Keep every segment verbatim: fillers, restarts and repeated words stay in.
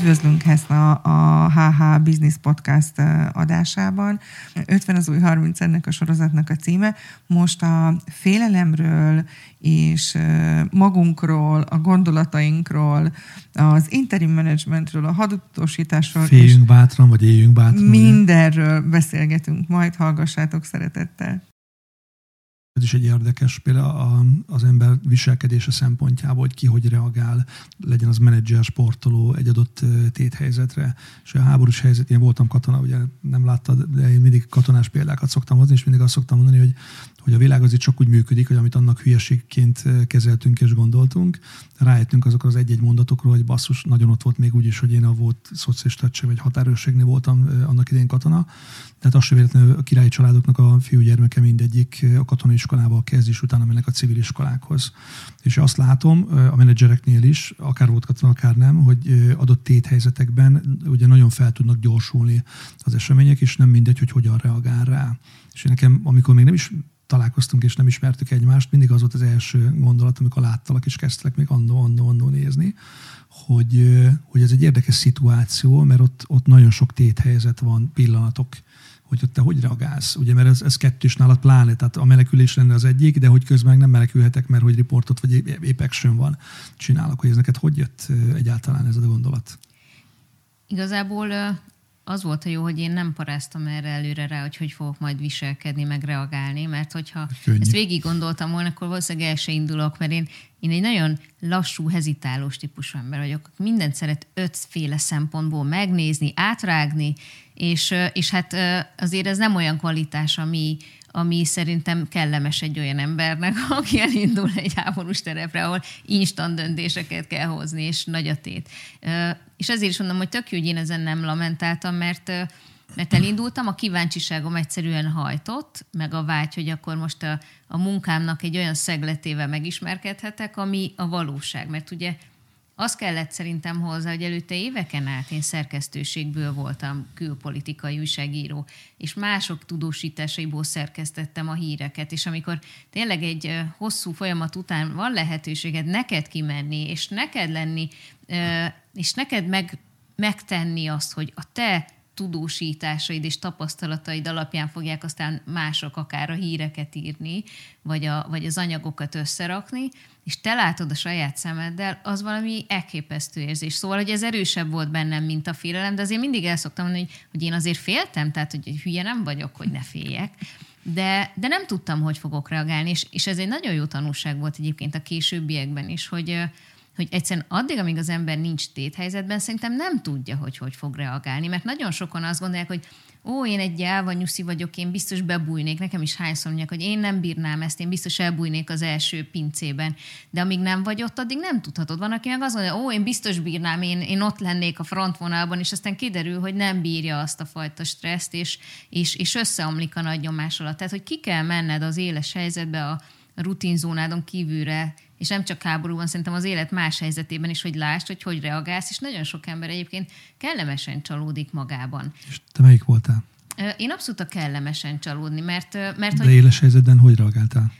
Üdvözlünk ezt a, a há há Business Podcast adásában. ötven az új harminc ennek a sorozatnak a címe. Most a félelemről és magunkról, a gondolatainkról, az interim managementről, a hadutosításról. Féljünk bátran, vagy éljünk bátran. Mindenről beszélgetünk majd, hallgassátok szeretettel. Ez is egy érdekes például az ember viselkedése szempontjából, hogy ki hogy reagál, legyen az menedzser, sportoló egy adott téthelyzetre. És a háborús helyzet, én voltam katona, ugye nem láttad, de én mindig katonás példákat szoktam hozni, és mindig azt szoktam mondani, hogy, hogy a világ azért csak úgy működik, hogy amit annak hülyeségként kezeltünk és gondoltunk, rájöttünk azokra az egy-egy mondatokról, hogy basszus, nagyon ott volt még úgy is, hogy én a volt szocialista vagy határőrségnél voltam annak idején katona. Tehát azt sem véletlenül a királyi családoknak a fiúgyermeke mindegyik a katonai iskolába kezd, és utána mennek a civil iskolákhoz. És azt látom a menedzsereknél is, akár volt katona, akár nem, hogy adott téthelyzetekben ugye nagyon fel tudnak gyorsulni az események, és nem mindegy, hogy hogyan reagál rá. És nekem, amikor még nem is találkoztunk és nem ismertük egymást, mindig az volt az első gondolat, amikor láttalak és kezdtelek még annó, annó, annó nézni, hogy, hogy ez egy érdekes szituáció, mert ott, ott nagyon sok téthelyzet van, pillanatok, hogy ott te hogy reagálsz. Ugye, mert ez, ez kettős nálad pláne, tehát a menekülés lenne az egyik, de hogy közben meg nem menekülhetek, mert hogy riportot vagy épp action van csinálok, hogy ez neked hogy jött egyáltalán ez a gondolat? Igazából az volt a jó, hogy én nem paráztam erre előre rá, hogy hogy fogok majd viselkedni, meg reagálni, mert hogyha Könnyű. ezt végig gondoltam volna, akkor valószínűleg el se indulok, mert én, én egy nagyon lassú, hezitálós típusú ember vagyok. Mindent szeret ötféle szempontból megnézni, átrágni, és, és hát azért ez nem olyan kvalitás, ami, ami szerintem kellemes egy olyan embernek, aki elindul egy háborús terepre, ahol instant döntéseket kell hozni, és nagy a tét. És ezért is mondom, hogy tök jó, hogy én ezen nem lamentáltam, mert, mert elindultam, a kíváncsiságom egyszerűen hajtott, meg a vágy, hogy akkor most a, a munkámnak egy olyan szegletével megismerkedhetek, ami a valóság. Mert ugye az kellett szerintem hozzá, hogy előtte éveken át én szerkesztőségből voltam külpolitikai újságíró, és mások tudósításaiból szerkesztettem a híreket, és amikor tényleg egy hosszú folyamat után van lehetőséged neked kimenni, és neked lenni, és neked meg, megtenni azt, hogy a te tudósításaid és tapasztalataid alapján fogják aztán mások akár a híreket írni, vagy, a, vagy az anyagokat összerakni, és te látod a saját szemeddel, az valami elképesztő érzés. Szóval, hogy ez erősebb volt bennem, mint a félelem, de azért mindig el szoktam mondani, hogy, hogy én azért féltem, tehát, hogy hülye nem vagyok, hogy ne féljek, de, de nem tudtam, hogy fogok reagálni, és, és ez egy nagyon jó tanulság volt egyébként a későbbiekben is, hogy hogy egyszerűen addig, amíg az ember nincs téthelyzetben, szerintem nem tudja, hogy hogy fog reagálni, mert nagyon sokan azt gondolják, hogy ó, én egy gyáva nyuszi vagyok, én biztos bebújnék, nekem is hányszor mondják, hogy én nem bírnám ezt, én biztos elbújnék az első pincében, de amíg nem vagy ott, addig nem tudhatod. Van, aki meg azt mondja, ó, én biztos bírnám, én, én ott lennék a frontvonalban, és aztán kiderül, hogy nem bírja azt a fajta stresszt, és, és, és összeomlik a nagy nyomás alatt. Tehát, hogy ki kell menned az éles helyzetbe a rutinzónádon kívülre, és nem csak háborúban, szerintem az élet más helyzetében is, hogy lásd, hogy hogy reagálsz, és nagyon sok ember egyébként kellemesen csalódik magában. És te melyik voltál? Én abszolút a kellemesen csalódni, mert... mert de hogy éles helyzetben hogy reagáltál?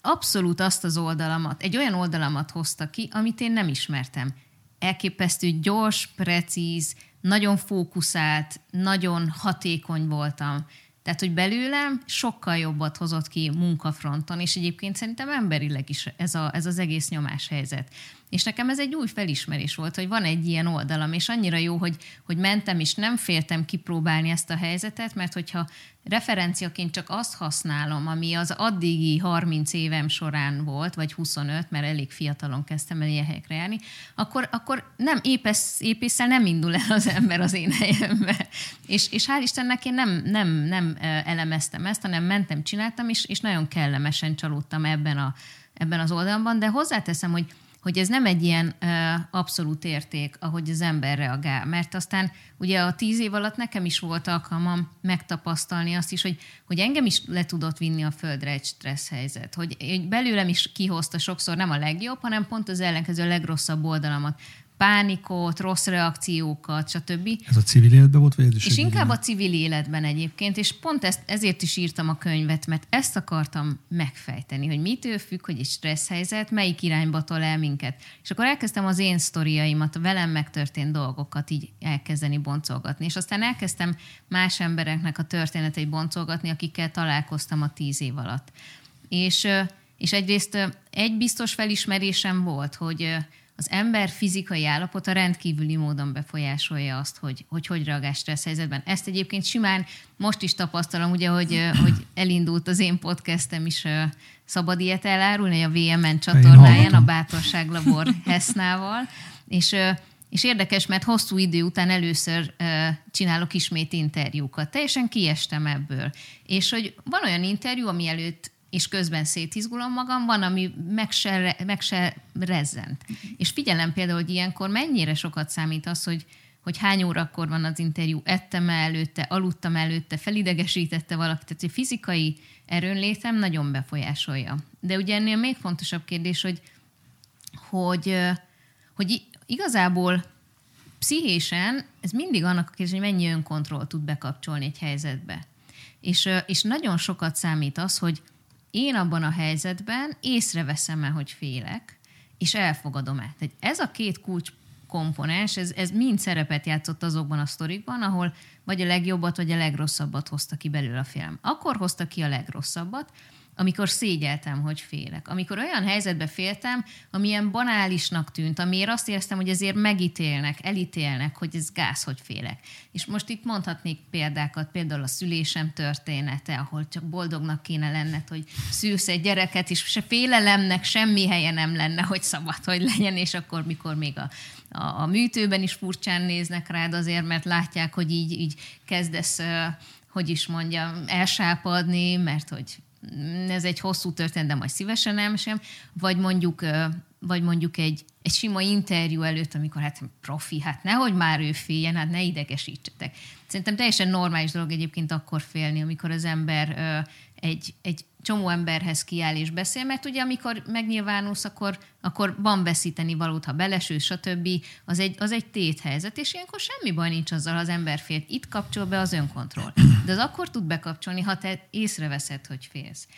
Abszolút azt az oldalamat, egy olyan oldalamat hozta ki, amit én nem ismertem. Elképesztő gyors, precíz, nagyon fókuszált, nagyon hatékony voltam. Tehát, hogy belőlem sokkal jobbat hozott ki munkafronton, és egyébként szerintem emberileg is ez, a, ez az egész nyomáshelyzet. És nekem ez egy új felismerés volt, hogy van egy ilyen oldalam, és annyira jó, hogy, hogy mentem, és nem féltem kipróbálni ezt a helyzetet, mert hogyha referenciaként csak azt használom, ami az addigi harminc évem során volt, vagy huszonöt, mert elég fiatalon kezdtem el ilyen helyekre járni, akkor, akkor nem épesz, épésszel nem indul el az ember az én helyemben. És, és hál' Istennek én nem, nem, nem elemeztem ezt, hanem mentem, csináltam, és, és nagyon kellemesen csalódtam ebben, a, ebben az oldalban, de hozzáteszem, hogy hogy ez nem egy ilyen ö, abszolút érték, ahogy az ember reagál. Mert aztán ugye a tíz év alatt nekem is volt alkalmam megtapasztalni azt is, hogy, hogy engem is le tudott vinni a földre egy stressz helyzet. Hogy, hogy belőlem is kihozta sokszor nem a legjobb, hanem pont az ellenkező a legrosszabb oldalamat. pánikot, rossz reakciókat, stb. Ez a civil életben volt, vagy ez is? És inkább élet? A civil életben egyébként, és pont ezt, ezért is írtam a könyvet, mert ezt akartam megfejteni, hogy mitől függ, hogy egy stressz helyzet melyik irányba tol el minket. És akkor elkezdtem az én sztoriaimat, a velem megtörtént dolgokat így elkezdeni boncolgatni, és aztán elkezdtem más embereknek a történeteit boncolgatni, akikkel találkoztam a tíz év alatt. És, és egyrészt egy biztos felismerésem volt, hogy az ember fizikai állapota rendkívüli módon befolyásolja azt, hogy hogy, hogy reagál stressz helyzetben. Ezt egyébként simán most is tapasztalom, ugye, hogy, hogy elindult az én podcastem is Szabad ilyet elárulni, a vé em en csatornáján, a Bátorságlabor Hesznával, és, és érdekes, mert hosszú idő után először csinálok ismét interjúkat. Teljesen kiestem ebből. És hogy van olyan interjú, ami előtt és közben szétizgulom magam, van, ami meg se, meg se rezzent. És figyelem például, hogy ilyenkor mennyire sokat számít az, hogy, hogy hány órakor van az interjú, ettem előtte, aludtam előtte, felidegesítette valakit, tehát a fizikai erőnlétem nagyon befolyásolja. De ugye ennél még fontosabb kérdés, hogy, hogy, hogy igazából pszichésen ez mindig annak a kérdés, hogy mennyi önkontroll tud bekapcsolni egy helyzetbe. És, és nagyon sokat számít az, hogy én abban a helyzetben észreveszem-e, hogy félek, és elfogadom-e. Tehát ez a két kulcskomponens, ez, ez mind szerepet játszott azokban a sztorikban, ahol vagy a legjobbat, vagy a legrosszabbat hozta ki belőle a félelem. Akkor hozta ki a legrosszabbat, amikor szégyeltem, hogy félek. Amikor olyan helyzetbe féltem, amilyen banálisnak tűnt, amiért azt éreztem, hogy ezért megítélnek, elítélnek, hogy ez gáz, hogy félek. És most itt mondhatnék példákat, például a szülésem története, ahol csak boldognak kéne lenned, hogy szülsz egy gyereket, és se félelemnek semmi helye nem lenne, hogy szabad, hogy legyen, és akkor, mikor még a, a, a műtőben is furcsán néznek rád azért, mert látják, hogy így, így kezdesz, hogy is mondjam, elsápadni, mert hogy ez egy hosszú történet, de majd szívesen elmesem, vagy mondjuk, vagy mondjuk egy, egy sima interjú előtt, amikor hát profi, hát nehogy már ő féljen, hát ne idegesítsetek. Szerintem teljesen normális dolog egyébként akkor félni, amikor az ember egy, egy csomó emberhez kiáll és beszél, mert ugye amikor megnyilvánulsz, akkor, akkor van veszíteni valót, ha belesül, stb. Az egy, az egy téthelyzet, és ilyenkor semmi baj nincs azzal, ha az ember fél. Itt kapcsol be az önkontroll. De az akkor tud bekapcsolni, ha te észreveszed, hogy félsz.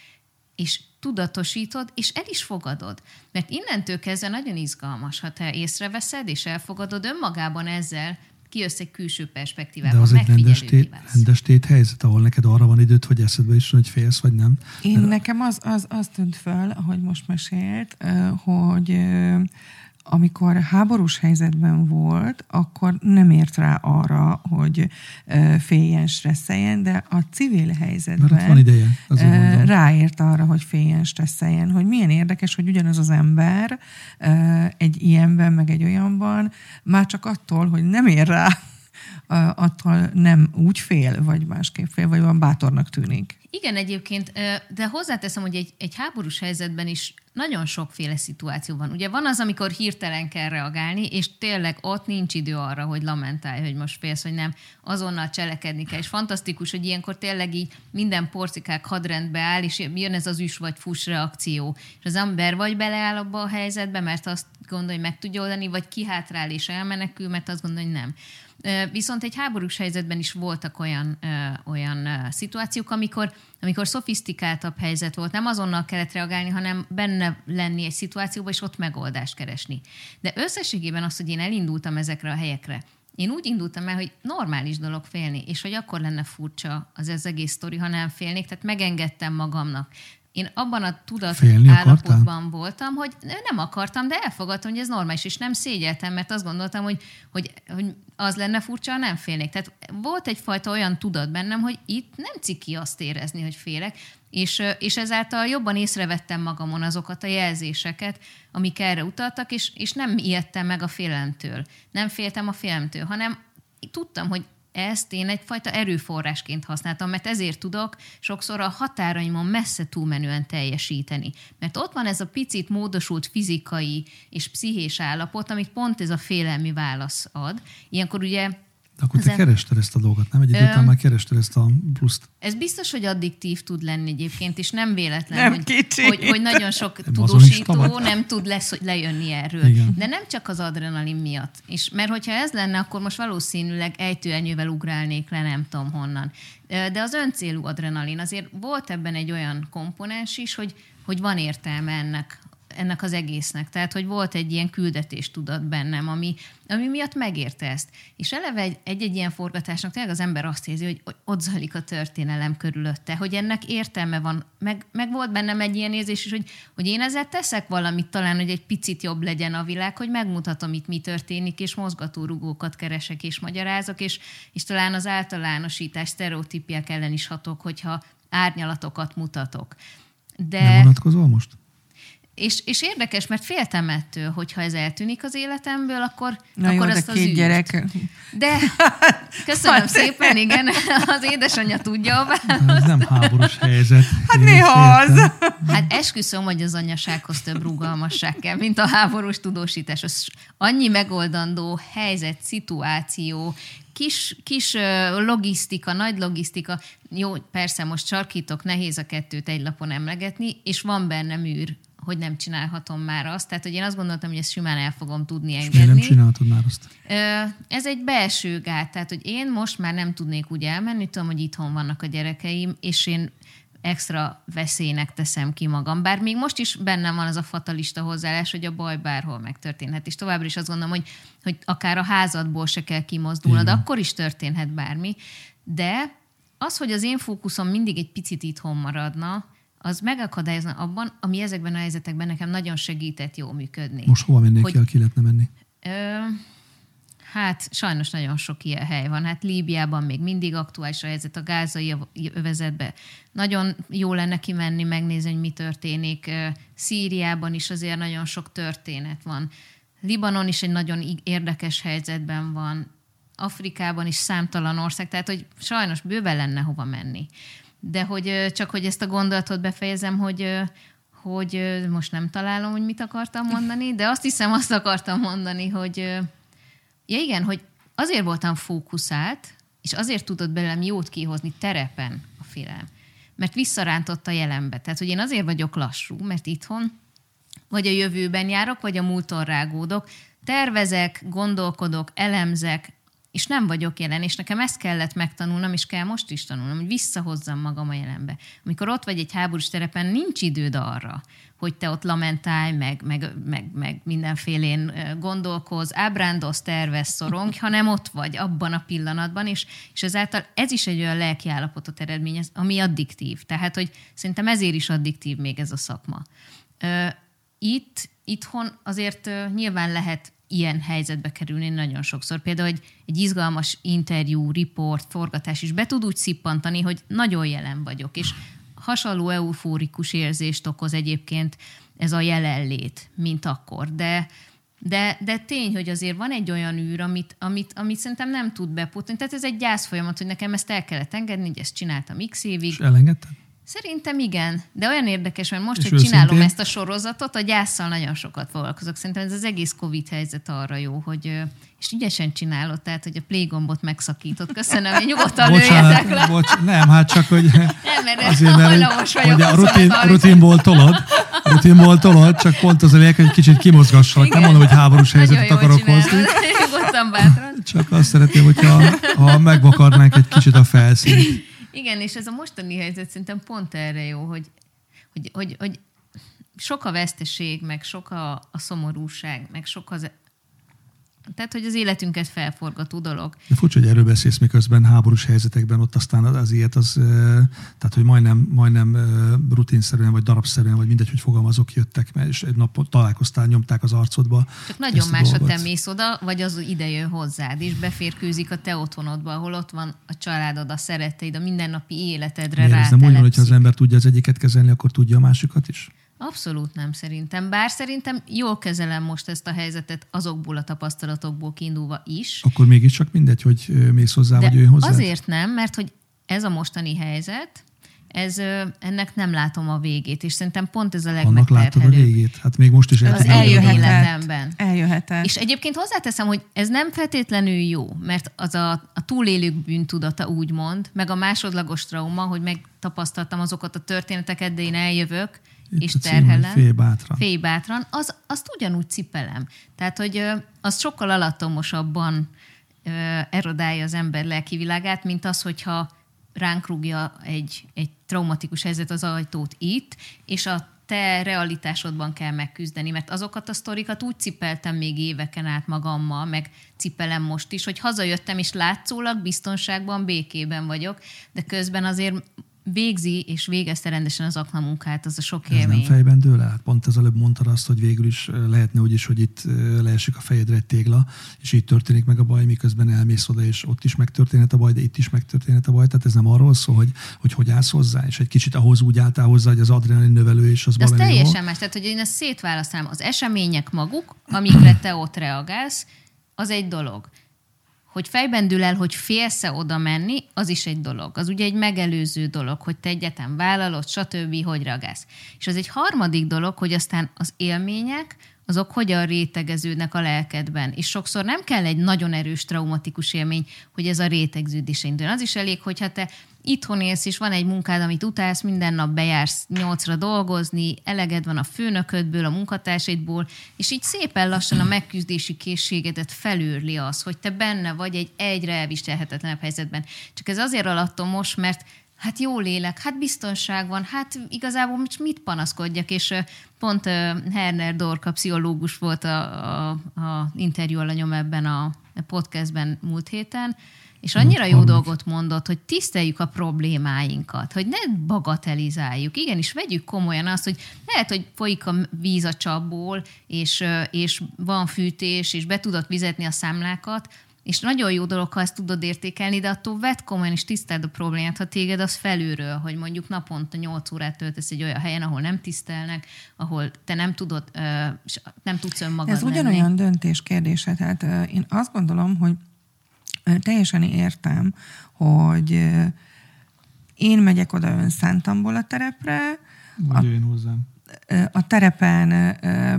És tudatosítod, és el is fogadod. Mert innentől kezdve nagyon izgalmas, ha te észreveszed, és elfogadod önmagában ezzel, kijössz egy külső perspektívában. De az egy rendes, tét, rendes téthelyzet, ahol neked arra van időd, hogy eszedbe is, hogy félsz, vagy nem. Én Mert... nekem az, az, az tűnt föl, ahogy most mesélt, hogy amikor háborús helyzetben volt, akkor nem ért rá arra, hogy féljen, stresszeljen, de a civil helyzetben van ideje, ráért arra, hogy féljen, stresszeljen. Hogy milyen érdekes, hogy ugyanaz az ember egy ilyenben, meg egy olyanban, már csak attól, hogy nem ér rá, attól nem úgy fél, vagy másképp fél, vagy van bátornak tűnik. Igen, egyébként, de hozzáteszem, hogy egy, egy háborús helyzetben is nagyon sokféle szituáció van. Ugye van az, amikor hirtelen kell reagálni, és tényleg ott nincs idő arra, hogy lamentálj, hogy most félsz, hogy nem, azonnal cselekedni kell. És fantasztikus, hogy ilyenkor tényleg így minden porcikák hadrendbe áll, és jön ez az üs vagy fuss reakció. És az ember vagy beleáll abba a helyzetbe, mert azt gondolja, hogy meg tudja oldani, vagy kihátrál és elmenekül, mert azt gondolja, hogy nem. Viszont egy háborús helyzetben is voltak olyan, olyan szituációk, amikor, amikor szofisztikáltabb helyzet volt. Nem azonnal kellett reagálni, hanem benne lenni egy szituációban, és ott megoldást keresni. De összességében az, hogy én elindultam ezekre a helyekre, én úgy indultam el, hogy normális dolog félni, és hogy akkor lenne furcsa az ez egész sztori, ha nem félnék, tehát megengedtem magamnak. Én abban a tudatállapotban voltam, hogy nem akartam, de elfogadtam, hogy ez normális, és nem szégyeltem, mert azt gondoltam, hogy, hogy, hogy az lenne furcsa, nem félnék. Tehát volt egyfajta olyan tudat bennem, hogy itt nem ciki azt érezni, hogy félek, és, és ezáltal jobban észrevettem magamon azokat a jelzéseket, amik erre utaltak, és, és nem ijedtem meg a félelemtől. Nem féltem a félelemtől, hanem tudtam, hogy ezt én egyfajta erőforrásként használtam, mert ezért tudok sokszor a határaimon messze túlmenően teljesíteni. Mert ott van ez a picit módosult fizikai és pszichés állapot, amit pont ez a félelmi válasz ad. Ilyenkor ugye De akkor te kerested ezt a dolgot, nem? Egy idő után már kerested ezt a pluszt. Ez biztos, hogy addiktív tud lenni egyébként, és nem véletlen, nem hogy, hogy, hogy nagyon sok tudósító nem tud lesz, hogy lejönni erről. Igen. De nem csak az adrenalin miatt. És, mert hogyha ez lenne, akkor most valószínűleg ejtőernyővel ugrálnék le, nem tudom honnan. De az öncélú adrenalin, azért volt ebben egy olyan komponens is, hogy, hogy van értelme ennek. ennek az egésznek. Tehát, hogy volt egy ilyen küldetéstudat bennem, ami, ami miatt megérte ezt. És eleve egy-egy ilyen forgatásnak tényleg az ember azt érzi, hogy, hogy ott zajlik a történelem körülötte, hogy ennek értelme van. Meg, meg volt bennem egy ilyen érzés is, hogy, hogy én ezzel teszek valamit talán, hogy egy picit jobb legyen a világ, hogy megmutatom itt mi történik, és mozgatórugókat keresek, és magyarázok, és, és talán az általánosítás, sztereotípiák ellen is hatok, hogyha árnyalatokat mutatok. De... Nem vonatkozol most? És, és érdekes, mert féltem ettől, hogyha ez eltűnik az életemből, akkor, akkor jó, azt az űrt. Gyerek. De köszönöm szépen, igen, az édesanyja tudja a választ. Ez nem háborús helyzet. Hát néha az. Hát esküszöm, hogy az anyasághoz több rugalmasság kell, mint a háborús tudósítás. Az annyi megoldandó helyzet, szituáció, Kis, kis logisztika, nagy logisztika, jó, persze most sarkítok, nehéz a kettőt egy lapon emlegetni, és van bennem űr, hogy nem csinálhatom már azt. Tehát, hogy én azt gondoltam, hogy ezt simán el fogom tudni engedni. És nem csinálhatod már azt? Ez egy belső gát, tehát, hogy én most már nem tudnék úgy elmenni, tudom, hogy itthon vannak a gyerekeim, és én extra veszélynek teszem ki magam. Bár még most is bennem van az a fatalista hozzáállás, hogy a baj bárhol megtörténhet. És továbbra is azt gondolom, hogy, hogy akár a házadból se kell kimozdulnod, akkor is történhet bármi. De az, hogy az én fókuszom mindig egy picit itthon maradna, az megakadályozna abban, ami ezekben a helyzetekben nekem nagyon segített jól működni. Most hova mennék hogy, ki, ki lehetne menni? Ö, hát sajnos nagyon sok ilyen hely van. Hát Líbiában még mindig aktuális a helyzet, a gázai övezetbe. Nagyon jó lenne kimenni, megnézni, hogy mi történik. Szíriában is azért nagyon sok történet van. Libanon is egy nagyon érdekes helyzetben van. Afrikában is számtalan ország, tehát hogy sajnos bőven lenne hova menni. De hogy csak, hogy ezt a gondolatot befejezem, hogy, hogy most nem találom, hogy mit akartam mondani, de azt hiszem, azt akartam mondani, hogy ja igen, hogy azért voltam fókuszált, és azért tudott belőlem jót kihozni terepen a film, mert visszarántott a jelenbe. Tehát, hogy én azért vagyok lassú, mert itthon vagy a jövőben járok, vagy a múlton rágódok, tervezek, gondolkodok, elemzek, és nem vagyok jelen, és nekem ezt kellett megtanulnom, és kell most is tanulnom, hogy visszahozzam magam a jelenbe. Amikor ott vagy egy háborús terepen, nincs időd arra, hogy te ott lamentálj, meg, meg, meg, meg mindenfélén gondolkozz, ábrándoz, tervez, szorong, hanem ott vagy abban a pillanatban, és, és ezáltal ez is egy olyan lelki állapotot eredményez, ami addiktív. Tehát, hogy szerintem ezért is addiktív még ez a szakma. Itt, itthon azért nyilván lehet ilyen helyzetbe kerülni nagyon sokszor. Például egy, egy izgalmas interjú, riport, forgatás is be tud úgy szippantani, hogy nagyon jelen vagyok, és hasonló eufórikus érzést okoz egyébként ez a jelenlét, mint akkor. De, de, de tény, hogy azért van egy olyan űr, amit, amit, amit szerintem nem tud bepótolni. Tehát ez egy gyászfolyamat, hogy nekem ezt el kellett engedni, hogy ezt csináltam x évig. És elengedtem? Szerintem igen, de olyan érdekes, mert most, és hogy csinálom szintén ezt a sorozatot, a gyászsal nagyon sokat foglalkozok. Szerintem ez az egész Covid helyzet arra jó, hogy, és ügyesen csinálod, tehát, hogy a play gombot megszakított. Köszönöm, hogy nyugodtan lőjetek le. Bocs, nem, hát csak, hogy nem, mert azért, mert hogy a rutin, rutinból tolod, rutinból tolod, csak pont az a lényeg, hogy kicsit kimozgassalak. Igen. Nem mondom, hogy háborús helyzetet akarok hozni. Nyugodtan, bátran. Csak azt szeretném, hogyha ha megvakarnánk egy kicsit a felszínt. Igen, és ez a mostani helyzet szerintem pont erre jó, hogy, hogy, hogy, hogy sok a veszteség, meg sok a, a szomorúság, meg sok az... Tehát, hogy az életünket felforgató dolog. De furcsa, hogy erről beszélsz, miközben háborús helyzetekben ott aztán az ilyet, az, tehát, hogy majdnem, majdnem rutinszerűen, vagy darabszerűen, vagy mindegy, hogy fogalmazok, jöttek, mert és egy nap találkoztál, nyomták az arcodba. Csak nagyon más, ha te mész oda, vagy az ide jön hozzád, és beférkőzik a te otthonodba, ahol ott van a családod, a szeretteid, a mindennapi életedre rátelepszik. Nem úgy van, hogyha az ember tudja az egyiket kezelni, akkor tudja a másikat is? Abszolút nem szerintem. Bár szerintem jól kezelem most ezt a helyzetet azokból a tapasztalatokból kiindulva is. Akkor mégiscsak mindegy, hogy mész hozzá, de vagy ő hozzá. Azért nem, mert hogy ez a mostani helyzet, ez, ennek nem látom a végét, és szerintem pont ez a legmegterhelőbb. Annak látod a végét? Hát még most is eljöhet. Az eljöhet életemben. Eljöhet. És egyébként hozzáteszem, hogy ez nem feltétlenül jó, mert az a, a túlélők bűntudata úgymond, meg a másodlagos trauma, hogy megtapasztaltam azokat a történeteket, de én eljövök, itt és terhelem. Félj bátran. Félj bátran. Az, azt ugyanúgy cipelem. Tehát, hogy az sokkal alattomosabban erodálja az ember lelki világát, mint az, hogyha ránk rúgja egy, egy traumatikus helyzet az ajtót itt, és a te realitásodban kell megküzdeni, mert azokat a sztorikat úgy cipeltem még éveken át magammal, meg cipelem most is, hogy hazajöttem, és látszólag biztonságban, békében vagyok, de közben azért végzi és végezte rendesen az aknamunkát, az a sok élmény. Ez nem fejben dől el. Pont az előbb mondtad azt, hogy végül is lehetne úgy is, hogy itt leesik a fejedre egy tégla, és így történik meg a baj, miközben elmész oda, és ott is megtörténhet a baj, de itt is megtörténhet a baj. Tehát ez nem arról szól, hogy hogy, hogy állsz hozzá, és egy kicsit ahhoz úgy álltál hozzá, hogy az adrenalin növelő, és az valami jó. Ez teljesen más. Tehát, hogy én ezt szétválasztám. Az események maguk, amikre te ott reagálsz, az egy dolog. Hogy fejben dől el, hogy félsz-e oda menni, az is egy dolog. Az ugye egy megelőző dolog, hogy te egyetem vállalod, stb., hogy reagálsz. És az egy harmadik dolog, hogy aztán az élmények, azok hogyan rétegeződnek a lelkedben. És sokszor nem kell egy nagyon erős, traumatikus élmény, hogy ez a rétegződés induljon. Az is elég, hogyha te itthon élsz, és van egy munkád, amit utálsz, minden nap bejársz nyolcra dolgozni, eleged van a főnöködből, a munkatársaidból, és így szépen lassan a megküzdési készségedet felőrli az, hogy te benne vagy egy egyre elviselhetetlenebb helyzetben. Csak ez azért alattomos, mert hát jól élek, hát biztonság van, hát igazából mit panaszkodjak, és pont Herner Dorka pszichológus volt a, a, a interjú alanyom ebben a podcastben múlt héten, és annyira jó dolgot mondott, hogy tiszteljük a problémáinkat, hogy ne bagatelizáljuk. Igenis, vegyük komolyan azt, hogy lehet, hogy folyik a víz a csapból, és, és van fűtés, és be tudod fizetni a számlákat, és nagyon jó dolog, ha ezt tudod értékelni, de attól vedd komolyan, és tiszteld a problémát, ha téged az felülről, hogy mondjuk naponta nyolc órát töltesz egy olyan helyen, ahol nem tisztelnek, ahol te nem tudod, nem tudsz önmagad lenni. Ez ugyanolyan döntés kérdése. Tehát én azt gondolom, hogy teljesen értem, hogy én megyek oda önszántamból a terepre. Vagy a, én hozzám. A terepen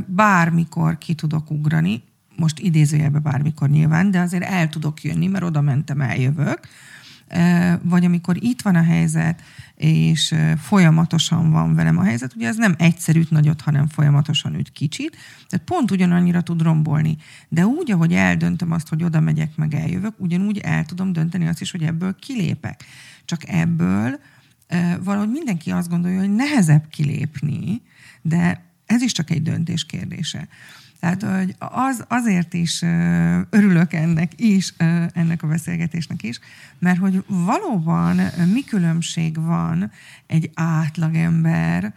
bármikor ki tudok ugrani, most idézőjelbe bármikor nyilván, de azért el tudok jönni, mert oda mentem, eljövök. Vagy amikor itt van a helyzet, és folyamatosan van velem a helyzet, ugye ez nem egyszerűt nagyot, hanem folyamatosan üt kicsit, tehát pont ugyanannyira tud rombolni. De úgy, ahogy eldöntöm azt, hogy oda megyek, meg eljövök, ugyanúgy el tudom dönteni azt is, hogy ebből kilépek. Csak ebből valahogy mindenki azt gondolja, hogy nehezebb kilépni, de ez is csak egy döntés kérdése. Tehát hogy az, azért is örülök ennek is, ennek a beszélgetésnek is, mert hogy valóban mi különbség van egy átlagember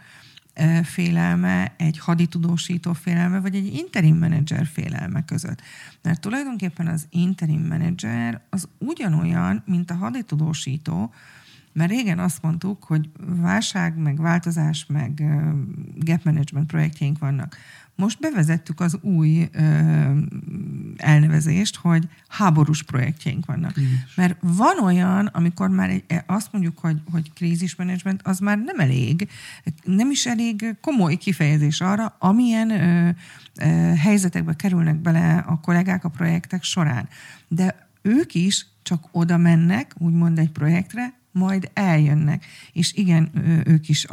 félelme, egy haditudósító félelme, vagy egy interim menedzser félelme között. Mert tulajdonképpen az interim menedzser az ugyanolyan, mint a haditudósító, mert régen azt mondtuk, hogy válság, meg változás, meg gap management projektjeink vannak. Most bevezettük az új ö, elnevezést, hogy háborús projektjeink vannak. Krízis. Mert van olyan, amikor már azt mondjuk, hogy, hogy krízismenedzsment, az már nem elég, nem is elég komoly kifejezés arra, amilyen ö, ö, helyzetekbe kerülnek bele a kollégák a projektek során. De ők is csak oda mennek, úgymond egy projektre, majd eljönnek. És igen, ők is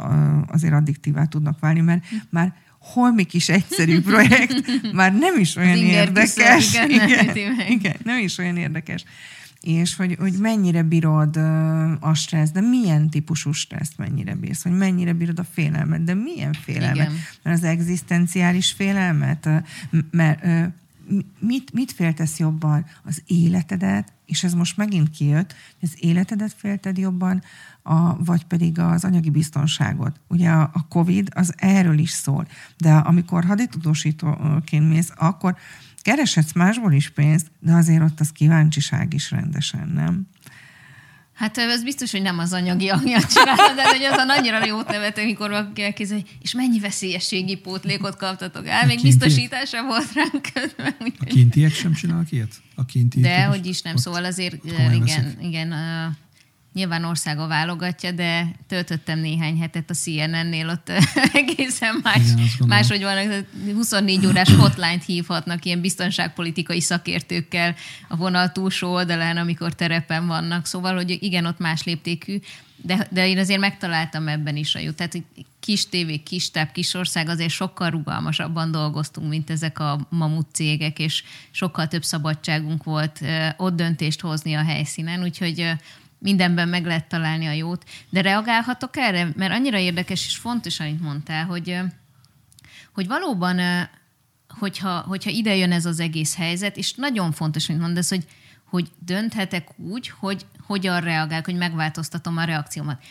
azért addiktívá tudnak válni, mert már holmik is egyszerű projekt, már nem is olyan érdekes. Viszont, igen, igen, nem, igen, nem is olyan érdekes. És hogy, hogy mennyire bírod a stressz, de milyen típusú stresszt mennyire bírsz, hogy mennyire bírod a félelmet, de milyen félelmet. Igen. Mert az egzisztenciális félelmet, mert mit, mit féltesz jobban? Az életedet, és ez most megint kijött, hogy az életedet félted jobban, a, vagy pedig az anyagi biztonságot. Ugye a, a Covid az erről is szól. De amikor haditudósítóként mész, akkor kereshetsz másból is pénzt, de azért ott az kíváncsiság is rendesen, nem? Hát ez biztos, hogy nem az anyagi anyag csinálod, de hogy azon annyira jót nevetek, amikor valaki elképzelje, és mennyi veszélyességi pótlékot kaptatok el, még biztosítása volt ránk közben. A kintiek sem csinálnak ilyet? A kintiek de, hogy is nem, szóval azért igen, igen, Nyilván országa válogatja, de töltöttem néhány hetet a C N N-nél, ott egészen más, máshogy vannak, huszonnégy órás hotline-t hívhatnak ilyen biztonságpolitikai szakértőkkel a vonal túlsó oldalán, amikor terepen vannak. Szóval, hogy igen, ott más léptékű, de, de én azért megtaláltam ebben is a jót. Tehát kis tévé, kis táv, kis ország, azért sokkal rugalmasabban dolgoztunk, mint ezek a mamut cégek, és sokkal több szabadságunk volt ott döntést hozni a helyszínen, úgyhogy mindenben meg lehet találni a jót. De reagálhatok erre? Mert annyira érdekes és fontos, amit mondtál, hogy, hogy valóban, hogyha, hogyha ide jön ez az egész helyzet, és nagyon fontos, amit mondasz, hogy, hogy dönthetek úgy, hogy hogyan reagálok, hogy megváltoztatom a reakciómat.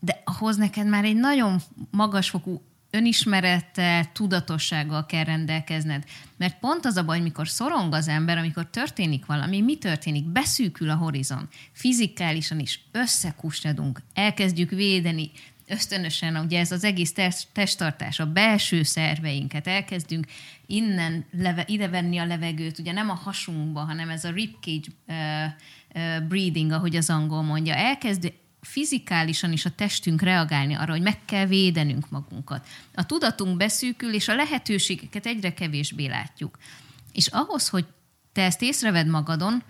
De ahhoz neked már egy nagyon magasfokú önismerettel, tudatossággal kell rendelkezned. Mert pont az a baj, mikor szorong az ember, amikor történik valami, mi történik? Beszűkül a horizont. Fizikálisan is összekusnyadunk, elkezdjük védeni ösztönösen, ugye ez az egész testtartás, a belső szerveinket, elkezdünk innen leve, idevenni a levegőt, ugye nem a hasunkba, hanem ez a ribcage uh, uh, breathing, ahogy az angol mondja, elkezdő fizikálisan is a testünk reagálni arra, hogy meg kell védenünk magunkat. A tudatunk beszűkül, és a lehetőségeket egyre kevésbé látjuk. És ahhoz, hogy te ezt észrevedd magadon,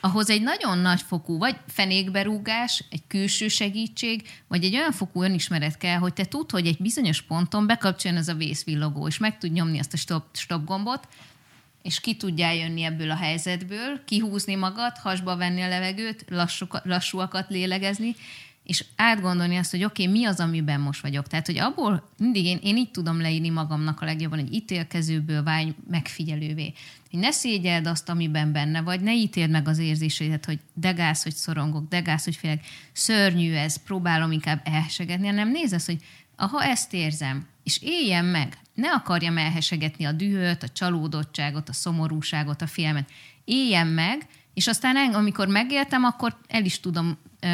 ahhoz egy nagyon nagy fokú, vagy fenékberúgás, egy külső segítség, vagy egy olyan fokú önismeret kell, hogy te tudd, hogy egy bizonyos ponton bekapcsoljon ez a vészvillogó, és meg tud nyomni azt a stop, stop gombot, és ki tudjál jönni ebből a helyzetből, kihúzni magad, hasba venni a levegőt, lassú, lassúakat lélegezni, és átgondolni azt, hogy oké, okay, mi az, amiben most vagyok. Tehát, hogy abból mindig én, én így tudom leírni magamnak a legjobban, hogy ítélkezőből válj megfigyelővé. Hogy ne szégyeld azt, amiben benne vagy, ne ítéld meg az érzéseidet, hogy de gáz, hogy szorongok, de gáz, hogy félek, szörnyű ez, próbálom inkább elhesegetni, hanem nézd azt, hogy aha, ezt érzem, és éljen meg. Ne akarjam elhesegetni a dühöt, a csalódottságot, a szomorúságot, a félelmet. Éljen meg, és aztán amikor megéltem, akkor el is tudom ö,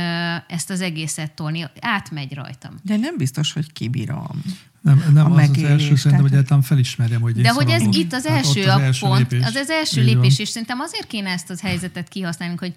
ezt az egészet tolni. Átmegy rajtam. De nem biztos, hogy kibírom. Nem, nem az, az első, szerintem, hogy egyáltalán felismerjem, hogy én de szorogom. Hogy ez itt az első, hát az első pont, lépés. Az az első lépés, és szerintem azért kéne ezt az helyzetet kihasználnunk, hogy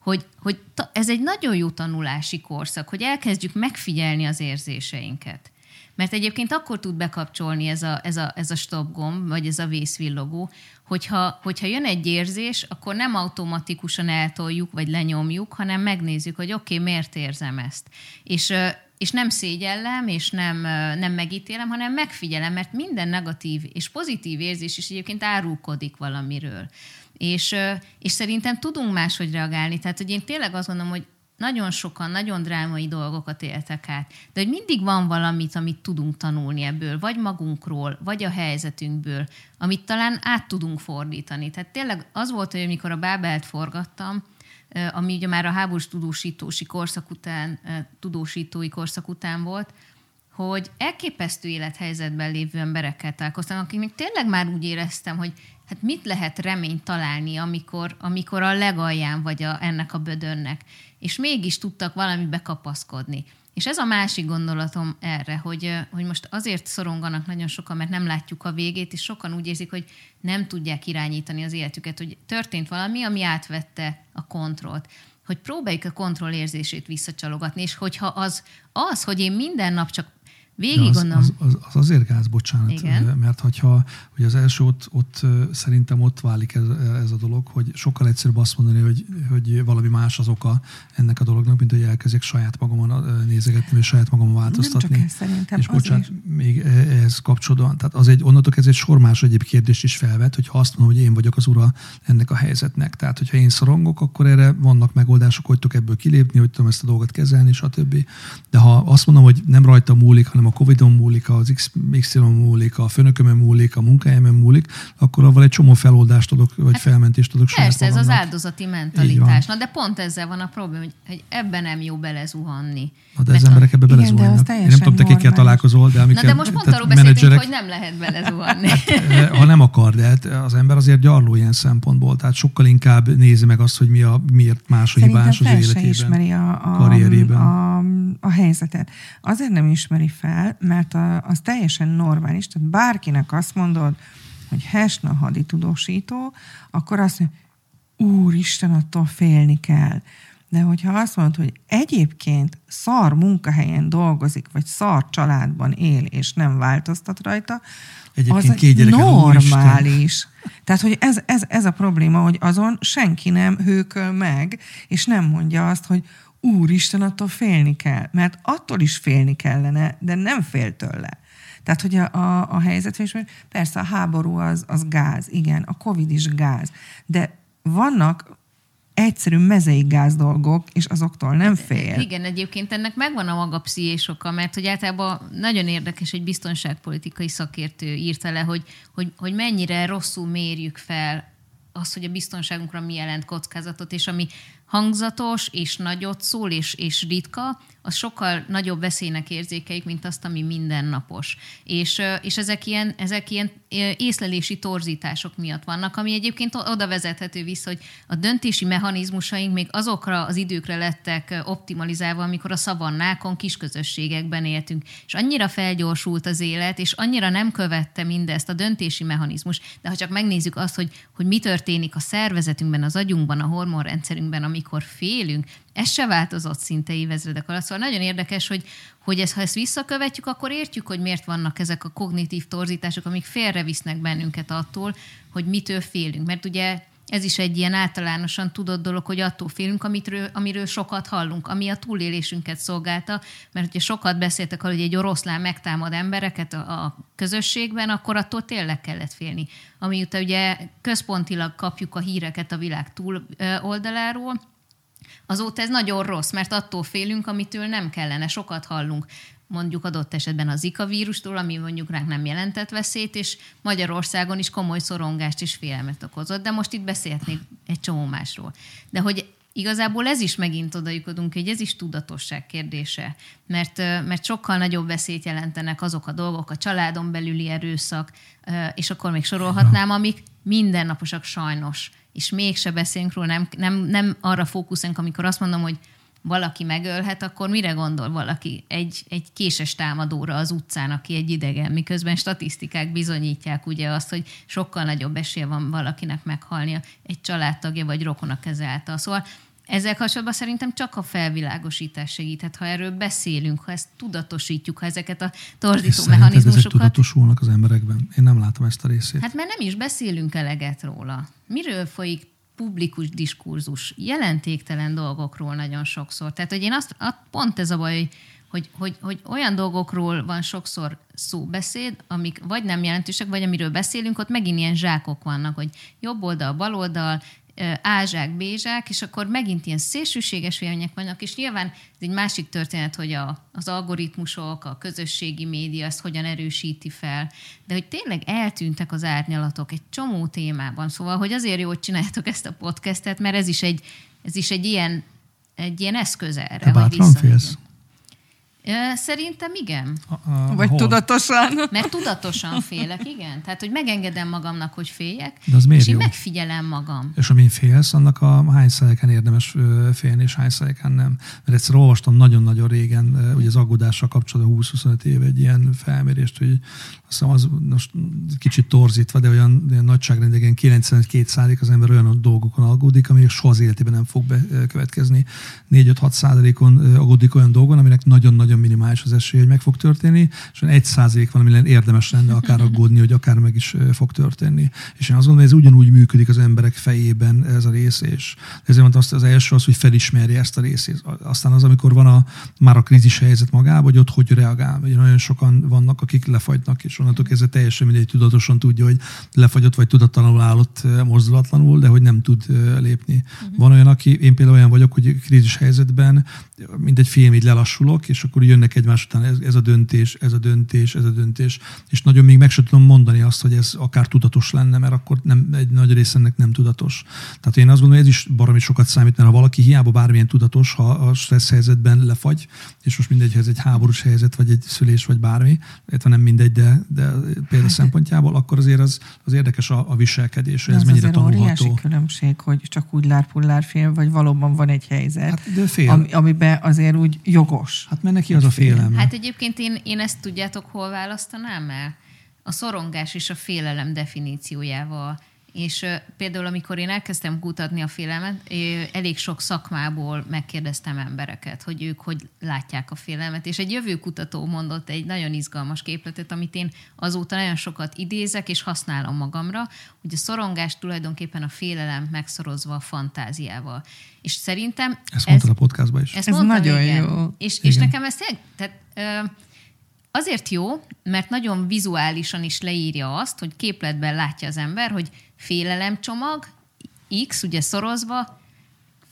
hogy, hogy ta, ez egy nagyon jó tanulási korszak, hogy elkezdjük megfigyelni az érzéseinket. Mert egyébként akkor tud bekapcsolni ez a, ez a, ez a stop gomb, vagy ez a vészvillogó, hogyha, hogyha jön egy érzés, akkor nem automatikusan eltoljuk, vagy lenyomjuk, hanem megnézzük, hogy oké, okay, miért érzem ezt. És, és nem szégyellem, és nem, nem megítélem, hanem megfigyelem, mert minden negatív és pozitív érzés is egyébként árulkodik valamiről. És, és szerintem tudunk máshogy reagálni. Tehát, hogy én tényleg azt gondolom, hogy nagyon sokan, nagyon drámai dolgokat éltek át, de hogy mindig van valamit, amit tudunk tanulni ebből, vagy magunkról, vagy a helyzetünkből, amit talán át tudunk fordítani. Tehát tényleg az volt, hogy amikor a Bábelt forgattam, ami ugye már a háborús tudósítósi korszak után, tudósítói korszak után volt, hogy elképesztő élethelyzetben lévő emberekkel találkoztam, akiknek tényleg már úgy éreztem, hogy hát mit lehet reményt találni, amikor, amikor a legalján vagy a, ennek a bödönnek, és mégis tudtak valamibe kapaszkodni. És ez a másik gondolatom erre, hogy, hogy most azért szoronganak nagyon sokan, mert nem látjuk a végét, és sokan úgy érzik, hogy nem tudják irányítani az életüket, hogy történt valami, ami átvette a kontrollt. Hogy próbáljuk a kontroll érzését visszacsalogatni, és hogyha az, az hogy én minden nap csak végig gondolom. Az, az, az azért gáz, bocsánat. Igen. Mert hogyha ugye az első ott, ott szerintem ott válik ez, ez a dolog, hogy sokkal egyszerűbb azt mondani, hogy, hogy valami más az oka ennek a dolognak, mint hogy elkezdjek saját magamon nézegetni, és saját magamon változtatni. Nem csak ez, szerintem. És bocsánat, is. Még ehhez kapcsolódóan. Tehát az egy, onnantól ez egy sor más egyéb kérdést is felvet, hogyha azt mondom, hogy én vagyok az ura ennek a helyzetnek. Tehát, hogyha én szorongok, akkor erre vannak megoldások, hogy tudok ebből kilépni, hogy tudom ezt a dolgot kezelni, stb. De ha azt mondom, hogy nem rajta múlik, hanem a Covidon múlik, az iksz ipszilon múlik, a főnökömön múlik, a munkájában múlik, akkor avval egy csomó feloldást adok, vagy hát felmentést adok. Persze, ez az áldozati mentalitás. Na, de pont ezzel van a probléma, hogy, hogy ebben nem jó belezuhanni. Na, de ez emberek ebbe belezuhannak. Én nem tudom, te kikkel találkozol, de amikkel... Na, de most pont arról beszéltünk, hogy nem lehet belezuhanni. Hát, ha nem akar, de hát az ember azért gyarló ilyen szempontból, tehát sokkal inkább nézi meg azt, hogy mi a, miért más a hibás az életében, a, a, karrierében. A, a, a helyzetet. Azért nem ismeri fel, mert az teljesen normális. Tehát bárkinek azt mondod, hogy Hesna haditudósító, akkor azt mondja, úristen, attól félni kell. De hogyha azt mondod, hogy egyébként szar munkahelyen dolgozik, vagy szar családban él, és nem változtat rajta, egyébként az egy normális. Tehát, hogy ez, ez, ez a probléma, hogy azon senki nem hőköl meg, és nem mondja azt, hogy úristen, attól félni kell. Mert attól is félni kellene, de nem fél tőle. Tehát, hogy a, a, a helyzetfésben, persze a háború az, az gáz, igen, a Covid is gáz, de vannak egyszerű mezei gáz dolgok, és azoktól nem fél. Igen, egyébként ennek megvan a maga pszichés oka, mert hogy általában nagyon érdekes, egy biztonságpolitikai szakértő írta le, hogy, hogy, hogy mennyire rosszul mérjük fel azt, hogy a biztonságunkra mi jelent kockázatot, és ami hangzatos, és nagyot szól, és, és ritka, az sokkal nagyobb veszélynek érzékeljük, mint azt, ami mindennapos. És, és ezek, ilyen, ezek ilyen észlelési torzítások miatt vannak, ami egyébként oda vezethető vissza, hogy a döntési mechanizmusaink még azokra az időkre lettek optimalizálva, amikor a szavannákon, kisközösségekben éltünk. És annyira felgyorsult az élet, és annyira nem követte mindezt a döntési mechanizmus. De ha csak megnézzük azt, hogy, hogy mi történik a szervezetünkben, az agyunkban, a hormonrendszerünkben, amikor félünk, ez se változott szinte évezredek alatt. Szóval nagyon érdekes, hogy, hogy ez, ha ezt visszakövetjük, akkor értjük, hogy miért vannak ezek a kognitív torzítások, amik félrevisznek bennünket attól, hogy mitől félünk. Mert ugye ez is egy ilyen általánosan tudott dolog, hogy attól félünk, amitről, amiről sokat hallunk, ami a túlélésünket szolgálta, mert hogyha sokat beszéltek arról, hogy egy oroszlán megtámad embereket a, a közösségben, akkor attól tényleg kellett félni. Amióta ugye központilag kapjuk a híreket a világ túl oldaláról, azóta ez nagyon rossz, mert attól félünk, amitől nem kellene. Sokat hallunk mondjuk adott esetben a Zika vírustól, ami mondjuk ránk nem jelentett veszélyt, és Magyarországon is komoly szorongást és félelmet okozott. De most itt beszélhetnék egy csomó másról. De hogy igazából ez is megint odajukodunk, hogy ez is tudatosság kérdése, mert, mert sokkal nagyobb veszélyt jelentenek azok a dolgok, a családon belüli erőszak, és akkor még sorolhatnám, amik mindennaposak sajnos, és mégse beszélünk róla, nem, nem, nem arra fókuszunk, amikor azt mondom, hogy valaki megölhet, akkor mire gondol valaki? Egy, egy késes támadóra az utcán, aki egy idegen, miközben statisztikák bizonyítják ugye azt, hogy sokkal nagyobb esélye van valakinek meghalnia egy családtagja vagy rokona keze által. Szóval ezzel kapcsolatban szerintem csak a felvilágosítás segíthet, ha erről beszélünk, ha ezt tudatosítjuk, ha ezeket a torzító mechanizmusokat... ezek tudatosulnak az emberekben? Én nem látom ezt a részét. Hát mert nem is beszélünk eleget róla. Miről folyik publikus diskurzus? Jelentéktelen dolgokról nagyon sokszor. Tehát, hogy én azt, pont ez a baj, hogy, hogy, hogy olyan dolgokról van sokszor szóbeszéd, amik vagy nem jelentősek, vagy amiről beszélünk, ott megint ilyen zsákok vannak, hogy jobb oldal, bal oldal, ázsák, bézsák, és akkor megint ilyen szélsőséges vélemények vannak, és nyilván ez egy másik történet, hogy a, az algoritmusok, a közösségi média ezt hogyan erősíti fel, de hogy tényleg eltűntek az árnyalatok egy csomó témában, szóval, hogy azért jó, hogy csináljátok ezt a podcastet, mert ez is egy, ez is egy ilyen, egy ilyen eszköz erre. Te bátran félsz? Szerintem igen. A, a, Vagy hol? Tudatosan. Mert tudatosan félek, igen. Tehát, hogy megengedem magamnak, hogy féljek, és jó? Én megfigyelem magam. És amin félsz, annak a hány szájéken érdemes félni, és hány szájéken nem. Mert egyszer olvastam nagyon-nagyon régen, ugye az aggódással kapcsolatban húsz-huszonöt év egy ilyen felmérést, hogy azt hiszem az most kicsit torzítva, de olyan, olyan nagyságrendegen kilencvenkettő százalék az ember olyan dolgokon aggódik, amelyek soha az életében nem fog bekövetkezni. négy-öt-hat százalékon aggódik olyan dolgon, aminek nagyon-nagyon minimális az esély, hogy meg fog történni, és egy százalék van, amilyen érdemes lenne akár aggódni, hogy akár meg is fog történni. És én azt gondolom, hogy ez ugyanúgy működik az emberek fejében ez a rész, és ezért mondtam, azt, az első az, hogy felismerje ezt a részét. Aztán az, amikor van a, már a krízis helyzet magában, hogy ott hogy reagál. Ugye nagyon sokan vannak, akik lefagynak, és onnantól kezdve teljesen mindegy, tudatosan tudja, hogy lefagyott vagy tudattalanul állott mozdulatlanul, de hogy nem tud lépni. Van olyan, aki, én például olyan vagyok, hogy krízis helyzetben mindegy film így lelassulok, és akkor jönnek egymás után ez, ez a döntés, ez a döntés, ez a döntés, és nagyon még meg sem tudom mondani azt, hogy ez akár tudatos lenne, mert akkor nem, egy nagy rész ennek nem tudatos. Tehát én azt gondolom, hogy ez is baromi sokat számít, mert ha valaki hiába bármilyen tudatos, ha a stressz helyzetben lefagy, és most mindegy, ez egy háborús helyzet, vagy egy szülés, vagy bármi, illetve nem mindegy, de, de példa szempontjából, akkor azért az, az érdekes a, a viselkedés, hogy ez az mennyire tanulható. Ez azért óriási különbség, hogy csak úgy lárpullár fél, vagy valóban van egy helyzet, hát, ami, amiben azért úgy jogos. Hát neki az a félelem. Hát egyébként én, én ezt tudjátok, hol választanám el? A szorongás és a félelem definíciójával És például, amikor én elkezdtem kutatni a félelmet, elég sok szakmából megkérdeztem embereket, hogy ők hogy látják a félelmet. És egy jövőkutató mondott egy nagyon izgalmas képletet, amit én azóta nagyon sokat idézek, és használom magamra, hogy a szorongás tulajdonképpen a félelem megszorozva a fantáziával. És szerintem... Ezt ez, mondtad a podcastban is. Ezt ez mondtam, nagyon igen. jó. És, igen. és nekem ez tényleg... Tehát, ö, azért jó, mert nagyon vizuálisan is leírja azt, hogy képletben látja az ember, hogy félelemcsomag, X, ugye szorozva,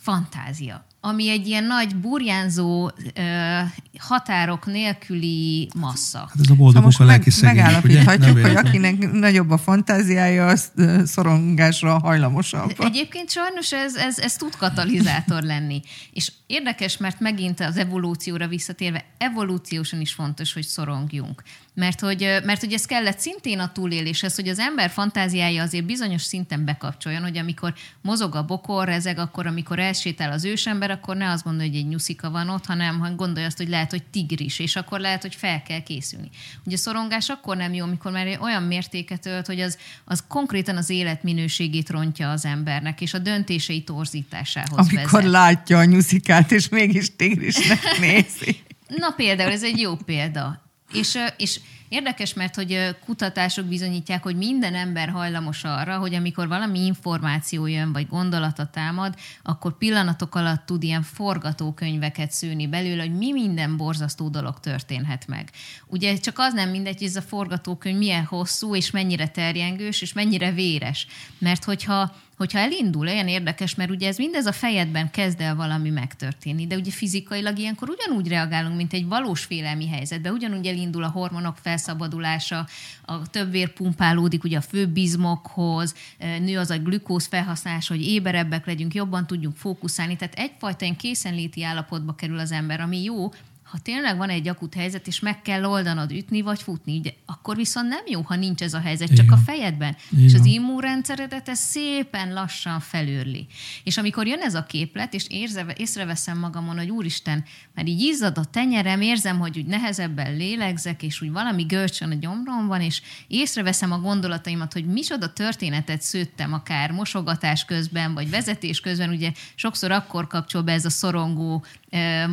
fantázia. Ami egy ilyen nagy, burjánzó, ö, határok nélküli massza. Hát ez a boldogok szóval a lelki meg, szegények, megállapíthatjuk, ugye? hogy akinek nagyobb a fantáziája, az szorongásra hajlamosabb. Egyébként sajnos ez, ez, ez tud katalizátor lenni. És érdekes, mert megint az evolúcióra visszatérve, evolúciósan is fontos, hogy szorongjunk. Mert hogy, mert hogy ez kellett szintén a túléléshez, hogy az ember fantáziája azért bizonyos szinten bekapcsoljon, hogy amikor mozog a bokor, rezeg, akkor amikor elsétál az ősember, akkor ne azt gondolja, hogy egy nyuszika van ott, hanem gondolja azt, hogy lehet, hogy tigris, és akkor lehet, hogy fel kell készülni. Ugye a szorongás akkor nem jó, amikor már olyan mértéket ölt, hogy az, az konkrétan az életminőségét rontja az embernek, és a döntései torzításához vezet. Amikor látja a nyuszikát, és mégis tigrisnek nézi. Na például, ez egy jó példa. És, és érdekes, mert hogy kutatások bizonyítják, hogy minden ember hajlamos arra, hogy amikor valami információ jön, vagy gondolata támad, akkor pillanatok alatt tud ilyen forgatókönyveket szőni belőle, hogy mi minden borzasztó dolog történhet meg. Ugye csak az nem mindegy, hogy ez a forgatókönyv milyen hosszú, és mennyire terjengős, és mennyire véres. Mert hogyha Hogyha elindul, olyan érdekes, mert ugye ez mindez a fejedben kezd el valami megtörténni, de ugye fizikailag ilyenkor ugyanúgy reagálunk, mint egy valós félelmi helyzetben, ugyanúgy elindul a hormonok felszabadulása, a több vér pumpálódik ugye a főbizmokhoz, nő az a glükóz felhasználása, hogy éberebbek legyünk, jobban tudjunk fókuszálni, tehát egyfajta ilyen készenléti állapotba kerül az ember, ami jó, ha tényleg van egy akut helyzet, és meg kell oldanod, ütni vagy futni, ugye, akkor viszont nem jó, ha nincs ez a helyzet, csak Igen. a fejedben. Igen. És az immunrendszeredet ez szépen lassan felőrli. És amikor jön ez a képlet, és érze, észreveszem magamon, hogy úristen, mert így izzad a tenyerem, érzem, hogy úgy nehezebben lélegzek, és úgy valami görcsön a gyomron van, és észreveszem a gondolataimat, hogy micsoda történetet szőttem akár mosogatás közben, vagy vezetés közben, ugye sokszor akkor kapcsol be ez a szorongó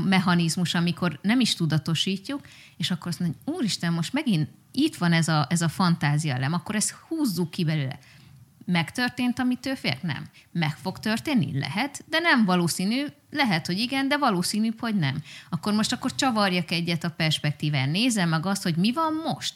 mechanizmus, amikor nem is tudatosítjuk, és akkor azt mondja, úristen, most megint itt van ez a, ez a fantáziaelem, akkor ezt húzzuk ki belőle. Megtörtént, amitől félek? Nem. Meg fog történni? Lehet, de nem valószínű, lehet, hogy igen, de valószínűbb, hogy nem. Akkor most akkor csavarjak egyet a perspektíván, nézem meg azt, hogy mi van most.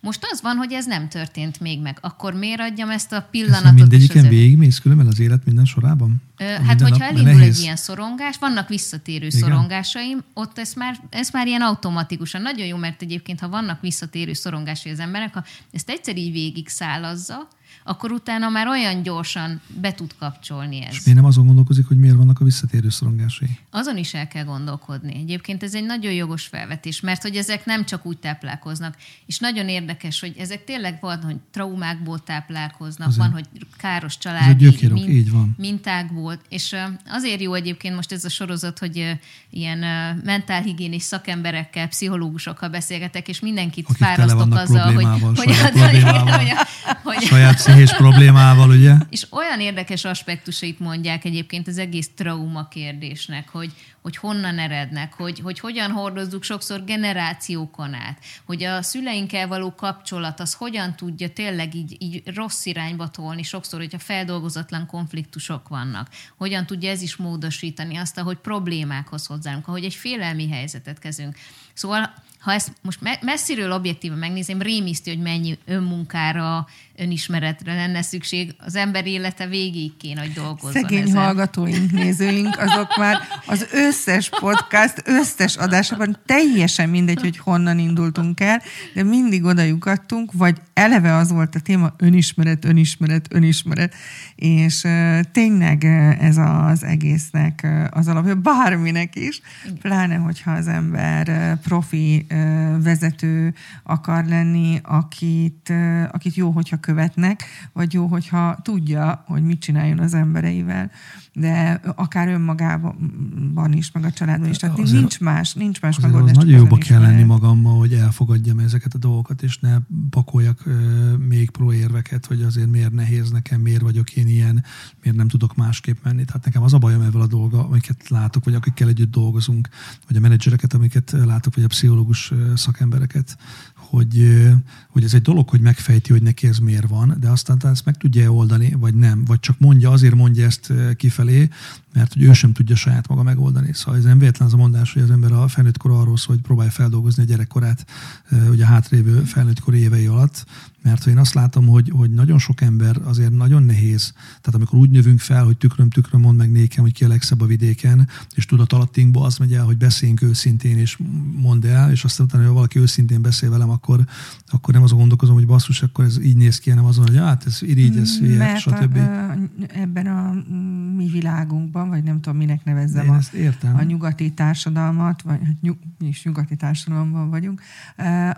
Most az van, hogy ez nem történt még meg. Akkor miért adjam ezt a pillanatot? Ezt mindegyiken végigmész különben az élet minden sorában? Ö, hát, minden hogyha elindul nehéz. Egy ilyen szorongás, vannak visszatérő Igen. szorongásaim, ott ez már, ez már ilyen automatikusan. Nagyon jó, mert egyébként, ha vannak visszatérő szorongásai az embernek, ha ezt egyszer így végig szálazza, akkor utána már olyan gyorsan be tud kapcsolni ez. És miért nem azon gondolkozik, hogy miért vannak a visszatérő szorongásai? Azon is el kell gondolkodni. Egyébként ez egy nagyon jogos felvetés, mert hogy ezek nem csak úgy táplálkoznak. És nagyon érdekes, hogy ezek tényleg van, hogy traumákból táplálkoznak, azért. Van, hogy káros családi gyökérok, mint, így van. mintákból. És azért jó egyébként most ez a sorozat, hogy ilyen mentálhigiénis szakemberekkel, pszichológusokkal beszélgetek, és mindenkit Akik fárasztok azzal, hogy... hogy saját pszichés problémával, ugye? És olyan érdekes aspektusait mondják egyébként az egész trauma kérdésnek, hogy, hogy honnan erednek, hogy, hogy hogyan hordozzuk sokszor generációkon át, hogy a szüleinkkel való kapcsolat az hogyan tudja tényleg így, így rossz irányba tolni sokszor, hogyha feldolgozatlan konfliktusok vannak. Hogyan tudja ez is módosítani azt, ahogy problémákhoz hozzánk, ahogy egy félelmi helyzetet kezdünk. Szóval ha ezt most messziről objektíven megnézem, rémisztő, hogy mennyi önmunkára, önismeretre lenne szükség. Az ember élete végig kéne, hogy dolgozzon ezen. Szegény hallgatóink, nézőink, azok már az összes podcast, összes adásában teljesen mindegy, hogy honnan indultunk el, de mindig oda lyukadtunk, vagy eleve az volt a téma, önismeret, önismeret, önismeret. És tényleg ez az egésznek az alapja, bárminek is, pláne, hogyha az ember profi vezető akar lenni, akit, akit jó, hogyha követnek, embernek, vagy jó, hogyha tudja, hogy mit csináljon az embereivel, de akár önmagában is, meg a családban is. Tehát azért, nincs más, nincs más megoldás. Nagyon jóba kell lenni magammal, hogy elfogadjam ezeket a dolgokat, és ne pakoljak uh, még próérveket, hogy azért miért nehéz nekem, miért vagyok én ilyen, miért nem tudok másképp menni. Tehát nekem az a bajom ezzel a dolga, amiket látok, vagy akikkel együtt dolgozunk, vagy a menedzsereket, amiket látok, vagy a pszichológus szakembereket, hogy, hogy ez egy dolog, hogy megfejti, hogy neki ez miért van, de aztán ezt meg tudja oldani, vagy nem. Vagy csak mondja, azért mondja ezt kifelé, mert hogy ő sem tudja saját maga megoldani. Szóval ez nem véletlen az a mondás, hogy az ember a felnőttkor arról szól, hogy próbálja feldolgozni a gyerekkorát, ugye a hátrévő felnőttkori évei alatt, mert én azt látom, hogy, hogy nagyon sok ember azért nagyon nehéz. Tehát amikor úgy növünk fel, hogy tükröm-tükröm mond meg nékem, hogy ki a legszebb a vidéken, és tudatalattinkba az megy el, hogy beszéljünk őszintén, és mondd el, és aztán utána, hogy valaki őszintén beszél velem, akkor, akkor nem azon gondolkozom, hogy basszus, akkor ez így néz ki, hanem azon, hogy hát ez irigy, ez ilyet, stb. A, ebben a mi világunkban, vagy nem tudom, minek nevezzem a, a nyugati társadalmat, vagy nyug, mi is nyugati társadalomban vagyunk,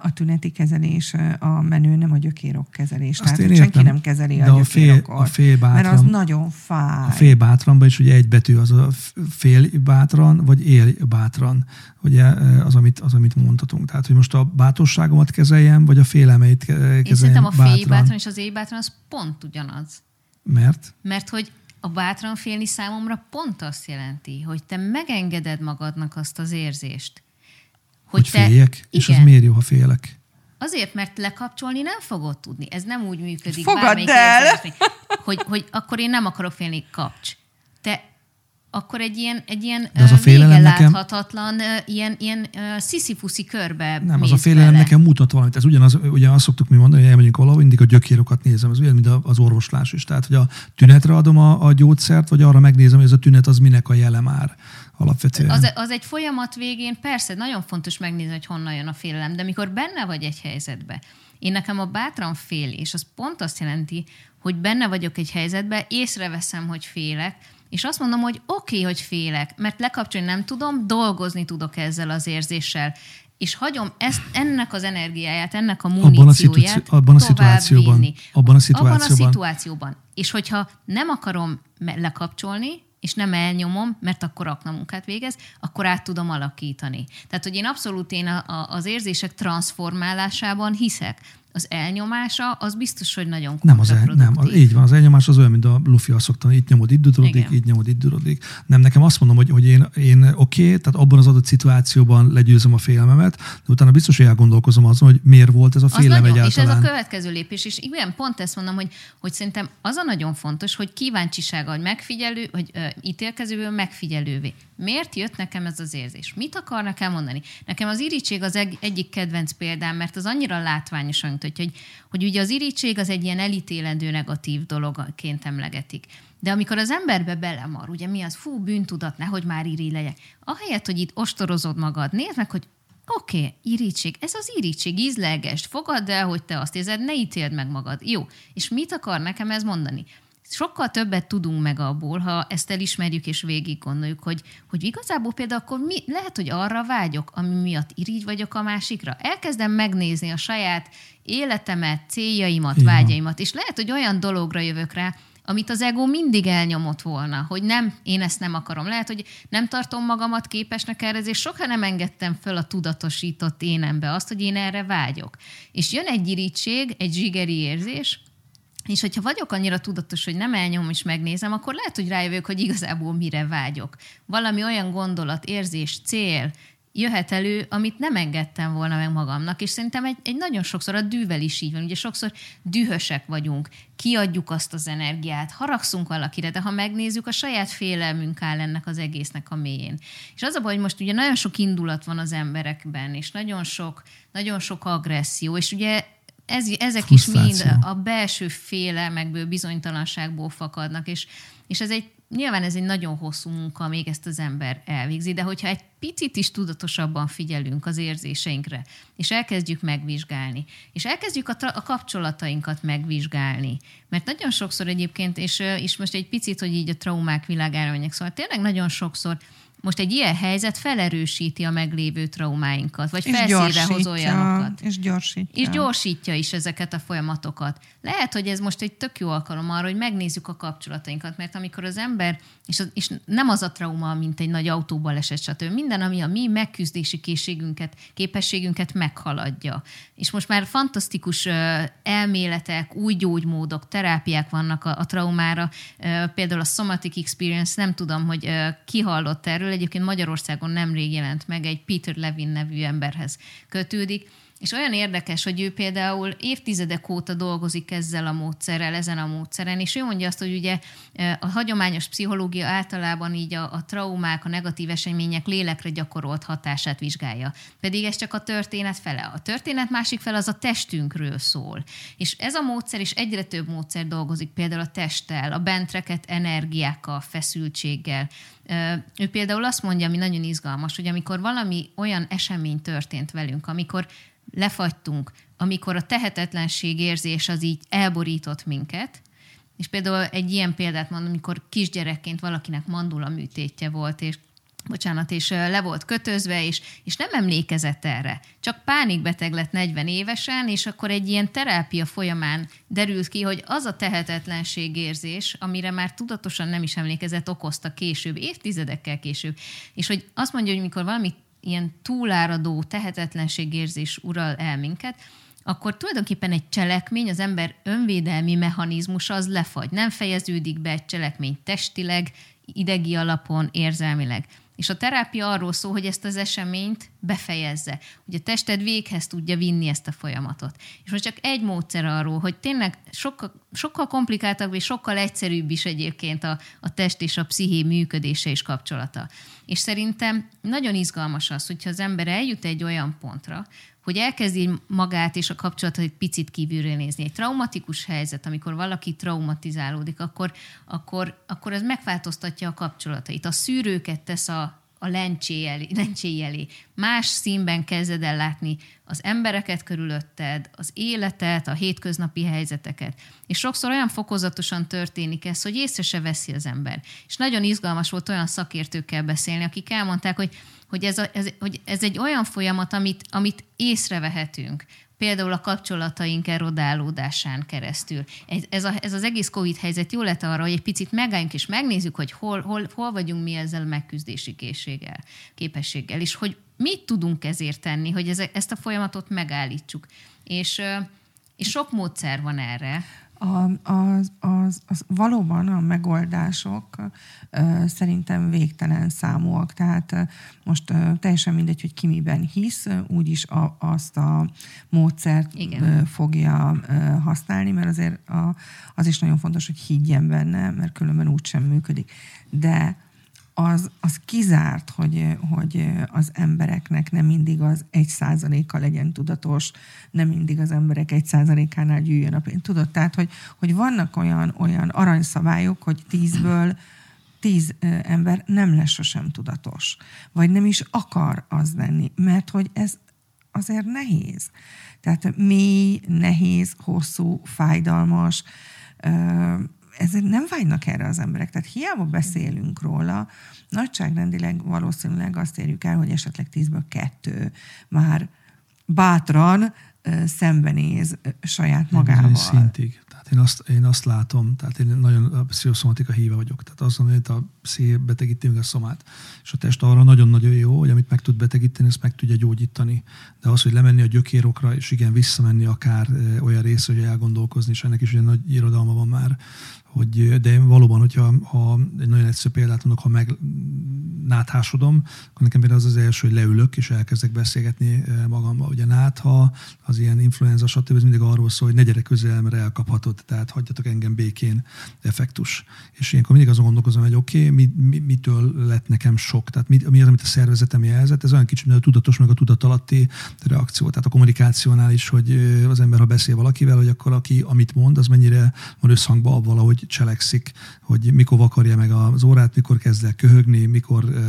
a tüneti kezelés a menő, nem a gyökérokkezelés. Tehát értem, senki nem kezeli a gyökérokat. Mert az nagyon fáj. A fél bátranban is ugye egy betű az a fél bátran, vagy él bátran. Ugye az, amit, az, amit mondhatunk. Tehát, hogy most a bátorságomat kezeljem, vagy a félelmeit kezeljem bátran. Én szerintem a fél bátran, bátran és az él bátran az pont ugyanaz. Mert? Mert hogy a bátran félni számomra pont azt jelenti, hogy te megengeded magadnak azt az érzést. Hogy, hogy te... féljek? Igen. És az miért jó, ha félek? Azért, mert lekapcsolni nem fogod tudni. Ez nem úgy működik. Fogadd el! Hogy, hogy akkor én nem akarok félni, kapcs. Te akkor egy ilyen, egy ilyen vége láthatatlan, nekem... ilyen, ilyen sziszifuszi körbe nem, az a félelem bele. Nekem mutat valamit. Ez ugyanaz, ugyan azt szoktuk mi mondani, hogy elmegyünk valahol, mindig a gyökérokat nézem. Ez ugyan, mint az orvoslás is. Tehát, hogy a tünetre adom a, a gyógyszert, vagy arra megnézem, hogy ez a tünet az minek a jele már. Alapvetően. Az, az egy folyamat végén persze nagyon fontos megnézni, hogy honnan jön a félelem, de mikor benne vagy egy helyzetbe, én nekem a bátran félés, az pont azt jelenti, hogy benne vagyok egy helyzetben, észreveszem, hogy félek, és azt mondom, hogy oké, okay, hogy félek, mert lekapcsolni nem tudom, dolgozni tudok ezzel az érzéssel, és hagyom ezt, ennek az energiáját, ennek a munícióját abban a szituációban, tovább abban a szituációban. Abban a szituációban. És hogyha nem akarom lekapcsolni, és nem elnyomom, mert akkor aknamunkát végez, akkor át tudom alakítani. Tehát, hogy én abszolút én a, a, az érzések transformálásában hiszek. Az elnyomása, az biztos, hogy nagyon kontraproduktív. Nem, az el, nem, így van, az elnyomás az olyan, mint a lufi, azt szoktam, itt nyomod, itt dudurodik, így nyomod, itt dudurodik. Nem, nekem azt mondom, hogy, hogy én, én oké, okay, tehát abban az adott szituációban legyőzöm a félelmemet, de utána biztos, hogy elgondolkozom azon, hogy miért volt ez a félelem egyáltalán. És ez a következő lépés, és igen, pont ezt mondom, hogy, hogy szerintem az a nagyon fontos, hogy kíváncsisága, hogy megfigyelő, hogy ö, ítélkezőből megfigyelővé. Miért jött nekem ez az érzés? Mit akar nekem mondani? Nekem az irigység az egy, egyik kedvenc példám, mert az annyira látványosan, hogy, hogy, hogy ugye az irigység az egy ilyen elítélendő negatív dologként emlegetik. De amikor az emberbe belemar, ugye mi az, fú, bűntudat, nehogy már irigy legyek. Ahelyett, hogy itt ostorozod magad, nézd meg, hogy oké, okay, irítség, ez az irítség, ízlelgesd, fogadd el, hogy te azt érzed, ne ítéld meg magad. Jó, és mit akar nekem ez mondani? Sokkal többet tudunk meg abból, ha ezt elismerjük és végig gondoljuk, hogy, hogy igazából például akkor mi, lehet, hogy arra vágyok, ami miatt irigy vagyok a másikra. Elkezdem megnézni a saját életemet, céljaimat, igen, vágyaimat, és lehet, hogy olyan dologra jövök rá, amit az ego mindig elnyomott volna, hogy nem, én ezt nem akarom. Lehet, hogy nem tartom magamat képesnek erre, és soha nem engedtem föl a tudatosított énembe azt, hogy én erre vágyok. És jön egy irigység, egy zsigeri érzés, és hogyha vagyok annyira tudatos, hogy nem elnyom és megnézem, akkor lehet, hogy rájövök, hogy igazából mire vágyok. Valami olyan gondolat, érzés, cél jöhet elő, amit nem engedtem volna meg magamnak, és szerintem egy, egy nagyon sokszor a dűvel is így van. Ugye sokszor dühösek vagyunk, kiadjuk azt az energiát, haragszunk valakire, de ha megnézzük, a saját félelmünk áll ennek az egésznek a mélyén. És az a baj, hogy most ugye nagyon sok indulat van az emberekben, és nagyon sok, nagyon sok agresszió, és ugye Ez, ezek frusztráció is mind a belső félelmekből, bizonytalanságból fakadnak, és, és ez egy, nyilván ez egy nagyon hosszú munka, még ezt az ember elvégzi, de hogyha egy picit is tudatosabban figyelünk az érzéseinkre, és elkezdjük megvizsgálni, és elkezdjük a, tra- a kapcsolatainkat megvizsgálni, mert nagyon sokszor egyébként, és, és most egy picit, hogy így a traumák világára menjek, szóval tényleg nagyon sokszor Most egy ilyen helyzet felerősíti a meglévő traumáinkat, vagy felszínre hoz olyanokat. És gyorsítja. És gyorsítja is ezeket a folyamatokat. Lehet, hogy ez most egy tök jó alkalom arra, hogy megnézzük a kapcsolatainkat, mert amikor az ember, és, az, és nem az a trauma, mint egy nagy autóbaleset, stb. Minden, ami a mi megküzdési készségünket, képességünket meghaladja. És most már fantasztikus elméletek, új gyógymódok, terápiák vannak a, a traumára. Például a Somatic Experience, nem tudom, hogy ki hallott erről, egyébként Magyarországon nemrég jelent meg, egy Peter Levin nevű emberhez kötődik, és olyan érdekes, hogy ő például évtizedek óta dolgozik ezzel a módszerrel, ezen a módszeren, és ő mondja azt, hogy ugye a hagyományos pszichológia általában így a, a traumák, a negatív események lélekre gyakorolt hatását vizsgálja. Pedig ez csak a történet fele. A történet másik fele az a testünkről szól. És ez a módszer is, egyre több módszer dolgozik, például a testtel, a bentreket energiákkal, feszültséggel. Ő például azt mondja, ami nagyon izgalmas, hogy amikor valami olyan esemény történt velünk, amikor lefagytunk, amikor a tehetetlenség érzés az így elborított minket, és például egy ilyen példát mondom, amikor kisgyerekként valakinek mandula műtétje volt, és bocsánat, és le volt kötözve, és, és nem emlékezett erre. Csak pánikbeteg lett negyven évesen, és akkor egy ilyen terápia folyamán derült ki, hogy az a tehetetlenségérzés, amire már tudatosan nem is emlékezett, okozta később, évtizedekkel később. És hogy azt mondja, hogy mikor valami ilyen túláradó tehetetlenségérzés ural el minket, akkor tulajdonképpen egy cselekmény, az ember önvédelmi mechanizmusa az lefagy. Nem fejeződik be egy cselekmény testileg, idegi alapon, érzelmileg. És a terápia arról szól, hogy ezt az eseményt befejezze, hogy a tested véghez tudja vinni ezt a folyamatot. És most csak egy módszer arról, hogy tényleg sokkal, sokkal komplikáltabb és sokkal egyszerűbb is egyébként a, a test és a psziché működése és kapcsolata. És szerintem nagyon izgalmas az, hogyha az ember eljut egy olyan pontra, hogy elkezdi magát és a kapcsolatot egy picit kívülről nézni. Egy traumatikus helyzet, amikor valaki traumatizálódik, akkor, akkor, akkor ez megváltoztatja a kapcsolatait. A szűrőket tesz a, a lencséj elé, lencséj elé. Más színben kezded el látni az embereket körülötted, az életet, a hétköznapi helyzeteket. És sokszor olyan fokozatosan történik ez, hogy észre se veszi az ember. És nagyon izgalmas volt olyan szakértőkkel beszélni, akik elmondták, hogy Hogy ez, a, ez, hogy ez egy olyan folyamat, amit, amit észrevehetünk, például a kapcsolataink erodálódásán keresztül. Ez, ez, a, ez az egész COVID-helyzet jó lett arra, hogy egy picit megálljunk és megnézzük, hogy hol, hol, hol vagyunk mi ezzel a megküzdési készséggel, képességgel, és hogy mit tudunk ezért tenni, hogy ez, ezt a folyamatot megállítsuk. És, és sok módszer van erre. A, az, az, az valóban a megoldások ö, szerintem végtelen számúak. Tehát ö, most ö, teljesen mindegy, hogy ki miben hisz, ö, úgyis a, azt a módszert ö, fogja ö, használni, mert azért a, az is nagyon fontos, hogy higgyen benne, mert különben úgysem működik. De az, az kizárt, hogy, hogy az embereknek nem mindig az egy százaléka legyen tudatos, nem mindig az emberek egy százalékánál gyűjjön a pénz. Tudod, tehát, hogy, hogy vannak olyan, olyan aranyszabályok, hogy tízből tíz ember nem lesz sosem tudatos, vagy nem is akar az lenni, mert hogy ez azért nehéz. Tehát mély, nehéz, hosszú, fájdalmas, ezért nem vágynak erre az emberek. Tehát hiába beszélünk róla, nagyságrendileg valószínűleg azt érjük el, hogy esetleg tízből kettő már bátran szembenéz saját magával. Szintig. Tehát én azt, én azt látom, tehát én nagyon a pszichoszomatika híve vagyok. Tehát azt mondom, hogy a psziché betegíti meg a szomát. És a test arra nagyon-nagyon jó, hogy amit meg tud betegíteni, ezt meg tudja gyógyítani. De az, hogy lemenni a gyökérokra, és igen, visszamenni akár olyan rész, hogy elgondolkozni, és ennek is olyan nagy irodalma van már, hogy, de valóban, hogyha ha egy nagyon egyszerű példát mondok, ha megnáthásodom, akkor nekem például az az első, hogy leülök, és elkezdek beszélgetni magammal. Ugye nátha, az ilyen influenza, stb. Ez mindig arról szól, hogy ne gyere közel, mert elkaphatod, tehát hagyjatok engem békén effektus. És ilyenkor mindig azon gondolkozom, hogy oké, okay, mi, mi, mitől lett nekem sok? Tehát mi, mi az, amit a szervezetem jelzett? Ez olyan kicsit, mint a tudatos, meg a tudatalatti reakció. Tehát a kommunikációnál is, hogy az ember, ha beszél valakivel, hogy akkor aki, amit mond, az mennyire van összhangban abban, ahogy cselekszik, hogy mikor vakarja meg az órát, mikor kezd el köhögni, mikor uh,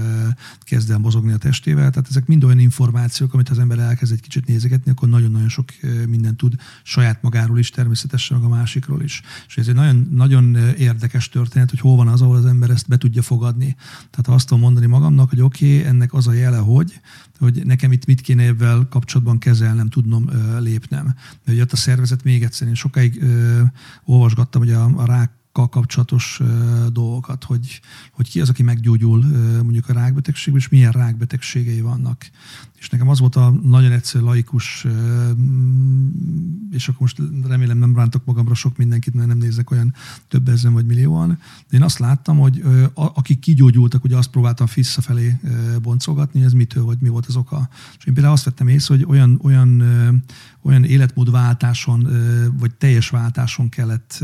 kezd el mozogni a testével. Tehát ezek mind olyan információk, amit az ember elkezd egy kicsit nézegetni, akkor nagyon-nagyon sok uh, mindent tud saját magáról is természetesen, meg a másik másikról is. És ez egy nagyon, nagyon érdekes történet, hogy hol van az, ahol az ember ezt be tudja fogadni. Tehát ha azt tudom mondani magamnak, hogy oké, okay, ennek az a jele, hogy, hogy nekem itt mit kéne ebben kapcsolatban kezelnem, tudnom, lépnem. De ugye ott a szervezet még egyszer, én sokáig ö, olvasgattam, hogy a, a rák kapcsolatos dolgokat, hogy, hogy ki az, aki meggyógyul mondjuk a rákbetegségből, és milyen rákbetegségei vannak. És nekem az volt a nagyon egyszerű laikus, és akkor most remélem nem rántok magamra sok mindenkit, mert nem nézek olyan több ezen vagy millióan, de én azt láttam, hogy akik kigyógyultak, ugye azt próbáltam visszafelé boncolgatni, ez mitől, vagy mi volt az oka. És én például azt vettem észre, hogy olyan, olyan, olyan életmódváltáson, vagy teljes váltáson kellett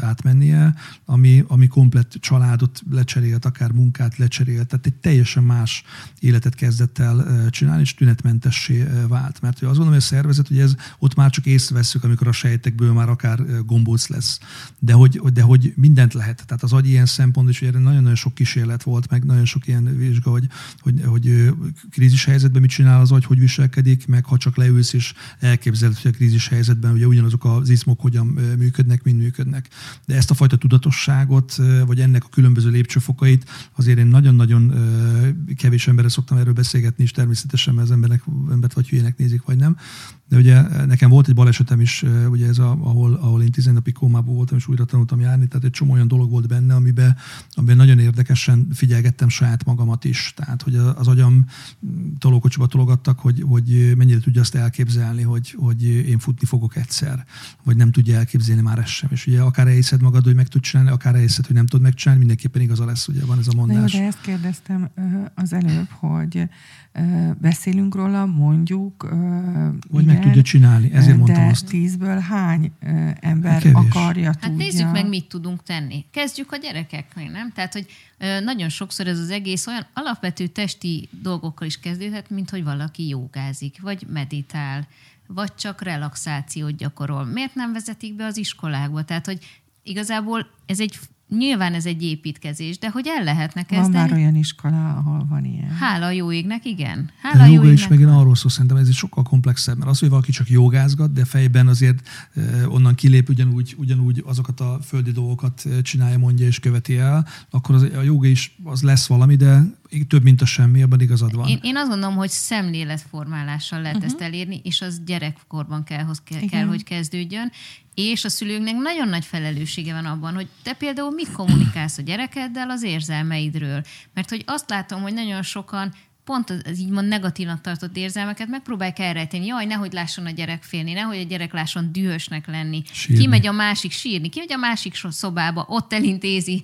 átmennie, Ami, ami komplett családot lecserélt, akár munkát lecserélt, tehát egy teljesen más életet kezdett el csinálni, és tünetmentessé vált. Mert azt gondolom, hogy a szervezet, hogy ez ott már csak észrevesszük, amikor a sejtekből már akár gombóc lesz. De hogy, de hogy mindent lehet. Tehát az agy ilyen szempont, és erre nagyon-nagyon sok kísérlet volt, meg nagyon sok ilyen vizsga, hogy, hogy, hogy krízis helyzetben mit csinál az agy, hogy viselkedik, meg ha csak leülsz és elképzeled, hogy a krízis helyzetben ugye ugyanazok az izmok hogyan működnek, mind működnek. De ezt a fajta tudatosságot, vagy ennek a különböző lépcsőfokait, azért én nagyon-nagyon kevés emberre szoktam erről beszélgetni, és természetesen, mert az embernek, embert vagy hülyének nézik, vagy nem. De ugye nekem volt egy balesetem is, ugye ez a, ahol, ahol én tíz napig kómában voltam, és újra tanultam járni, tehát egy csomó olyan dolog volt benne, amiben, amiben nagyon érdekesen figyelgettem saját magamat is. Tehát, hogy az agyam tolókocsiba tologattak, hogy, hogy mennyire tudja azt elképzelni, hogy, hogy én futni fogok egyszer, vagy nem tudja elképzelni már ezt sem. És ugye akár elhiszed magad, hogy meg tud csinálni, akár elhiszed, hogy nem tud megcsinálni, mindenképpen igaza lesz, ugye van ez a mondás. Na jó, de ezt kérdeztem az előbb, hogy beszélünk róla, mondjuk... Hogy meg tudja csinálni, ezért mondtam azt. De tízből hány ember hát akarja, hát tudja? Hát nézzük meg, mit tudunk tenni. Kezdjük a gyerekeknél, nem? Tehát, hogy nagyon sokszor ez az egész olyan alapvető testi dolgokkal is kezdődhet, mint hogy valaki jógázik, vagy meditál, vagy csak relaxációt gyakorol. Miért nem vezetik be az iskolákba? Tehát, hogy igazából ez egy... Nyilván ez egy építkezés, de hogy el lehetne kezdeni. Van már olyan iskola, ahol van ilyen. Hála a jó égnek, igen. Hála a jó égnek. És meg én arról szó, szerintem ez egy sokkal komplexebb, mert az, hogy valaki csak jogázgat, de fejben azért onnan kilép, ugyanúgy, ugyanúgy azokat a földi dolgokat csinálja, mondja és követi el, akkor az, a joga is az lesz valami, de több, mint a semmi, abban igazad van. Én, én azt gondolom, hogy szemléletformálással lehet uh-huh. ezt elérni, és az gyerekkorban kell, kell, kell hogy kezdődjön. És a szülőknek nagyon nagy felelőssége van abban, hogy te például mit kommunikálsz a gyerekeddel az érzelmeidről. Mert hogy azt látom, hogy nagyon sokan pont az ígymond negatívnak tartott érzelmeket megpróbálják elrejteni. Jaj, nehogy lásson a gyerek félni, nehogy a gyerek lásson dühösnek lenni. Sírni. Kimegy a másik sírni, kimegy a másik szobába, ott elintézi,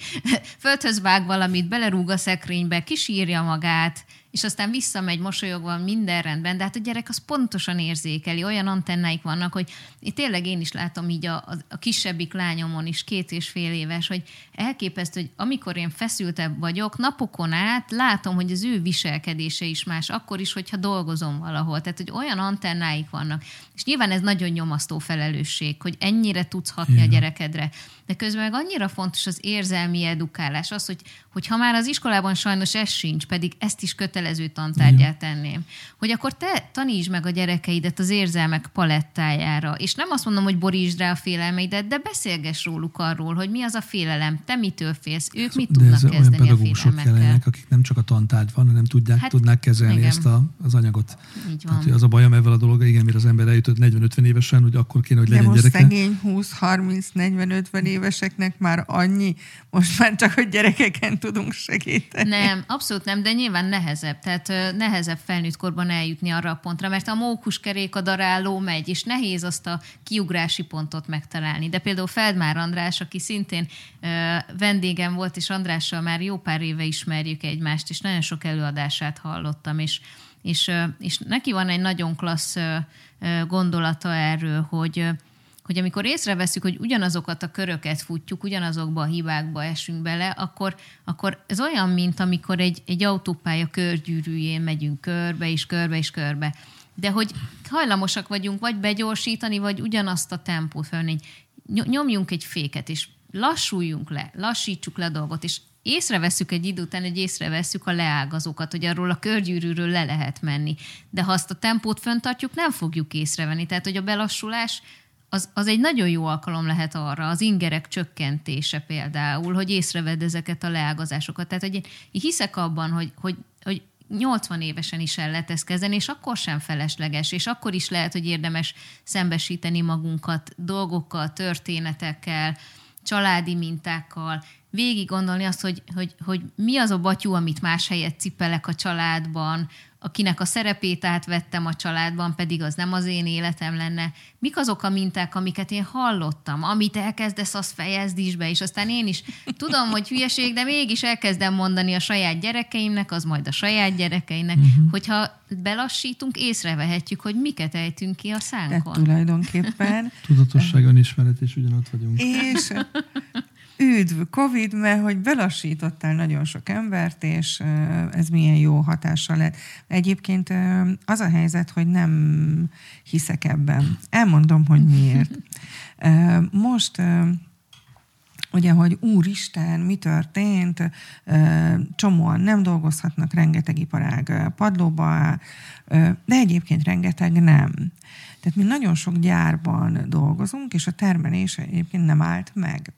földhöz vág valamit, belerúg a szekrénybe, kisírja magát, és aztán visszamegy mosolyogva, minden rendben, de hát a gyerek az pontosan érzékeli, olyan antennáik vannak, hogy tényleg én is látom így a, a kisebbik lányomon is, két és fél éves, hogy elképesztő, hogy amikor én feszültebb vagyok, napokon át látom, hogy az ő viselkedése is más, akkor is, hogyha dolgozom valahol. Tehát, hogy olyan antennáik vannak. És nyilván ez nagyon nyomasztó felelősség, hogy ennyire tudsz hatni igen. a gyerekedre. De közben meg annyira fontos az érzelmi edukálás, az, hogy, hogy ha már az iskolában sajnos ez sincs, pedig ezt is kötelező tantárgyát tenném, hogy akkor te tanítsd meg a gyerekeidet az érzelmek palettájára, és nem azt mondom, hogy borítsd rá a félelmeidet, de beszélgess róluk arról, hogy mi az a félelem, te mitől félsz, ők mit de tudnak kezdeni a félelmekkel. De olyan pedagógusok kellenek, akik nem csak a tantárgy van, hanem tudják, hát, tudnák kezelni igen. ezt a, az anyagot. Így van. Tehát, az a bajom ezzel a dolog, igen, mire az ember eljutott negyven-ötven évesen, hogy akkor kéne, hogy legyen gyereke. De most szegény húsz harminc negyven ötven éveseknek már annyi, most már csak a gyerekeken tudunk segíteni. Nem, abszolút nem, de nyilván nehezebb. Tehát nehezebb felnőtt korban eljutni arra a pontra, mert a mókuskerék, a daráló megy, és nehéz azt a kiugrási pontot megtalálni. De például Feldmár András, aki szintén ö, vendégem volt, és Andrással már jó pár éve ismerjük egymást, és nagyon sok előadását hallottam, és, és, ö, és neki van egy nagyon klassz ö, ö, gondolata erről, hogy ö, hogy amikor észreveszünk, hogy ugyanazokat a köröket futjuk, ugyanazokba a hibákba esünk bele, akkor, akkor ez olyan, mint amikor egy, egy autópálya körgyűrűjén megyünk körbe és körbe és körbe. De hogy hajlamosak vagyunk vagy begyorsítani, vagy ugyanazt a tempót felvenni. Nyomjunk egy féket, és lassuljunk le, lassítsuk le a dolgot, és észreveszünk egy idő után, hogy észreveszünk a leágazókat, hogy arról a körgyűrűről le lehet menni. De ha azt a tempót fenntartjuk, nem fogjuk észrevenni. Tehát, hogy a belassulás az, az egy nagyon jó alkalom lehet arra, az ingerek csökkentése például, hogy észrevedd ezeket a leágazásokat. Tehát, hogy én hiszek abban, hogy, hogy, hogy nyolcvan évesen is el lehet ezt kezdeni, és akkor sem felesleges, és akkor is lehet, hogy érdemes szembesíteni magunkat dolgokkal, történetekkel, családi mintákkal, végig gondolni azt, hogy, hogy, hogy mi az a batyú, amit más helyet cipelek a családban, akinek a szerepét átvettem a családban, pedig az nem az én életem lenne. Mik azok a minták, amiket én hallottam? Amit elkezdesz, azt fejezd is be, és aztán én is tudom, hogy hülyeség, de mégis elkezdem mondani a saját gyerekeimnek, az majd a saját gyerekeinek, uh-huh. hogyha belassítunk, észrevehetjük, hogy miket ejtünk ki a szánkon. De tulajdonképpen. Tudatosságon ismeret, és ugyanott vagyunk. És... Üdv Covid, mert hogy belassítottál nagyon sok embert, és ez milyen jó hatással lett. Egyébként az a helyzet, hogy nem hiszek ebben. Elmondom, hogy miért. Most, ugye, hogy úristen, mi történt, csomóan nem dolgozhatnak, rengeteg iparág padlóba, de egyébként rengeteg nem. Tehát mi nagyon sok gyárban dolgozunk, és a termelés egyébként nem állt meg.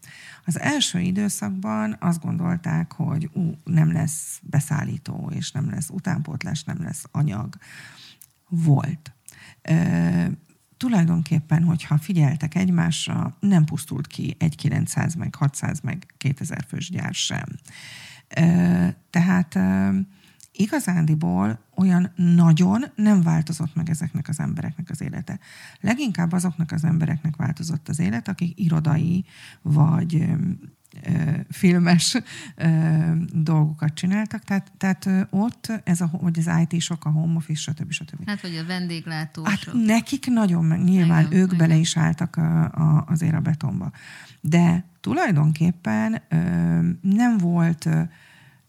Az első időszakban azt gondolták, hogy ú, nem lesz beszállító, és nem lesz utánpótlás, nem lesz anyag. Volt. E, tulajdonképpen, hogyha figyeltek egymásra, nem pusztult ki egy kilencszáz, meg hatszáz, meg kétezer fős gyár sem. E, tehát e, igazándiból olyan nagyon nem változott meg ezeknek az embereknek az élete. Leginkább azoknak az embereknek változott az élet, akik irodai vagy ö, ö, filmes ö, dolgokat csináltak. Tehát, tehát ott ez a, hogy az I T-sok, a home office, stb. stb. Hát, vagy a vendéglátósok. Hát nekik nagyon, nyilván nagyon, ők nagyon. Bele is álltak a, a, azért a betonba. De tulajdonképpen ö, nem volt...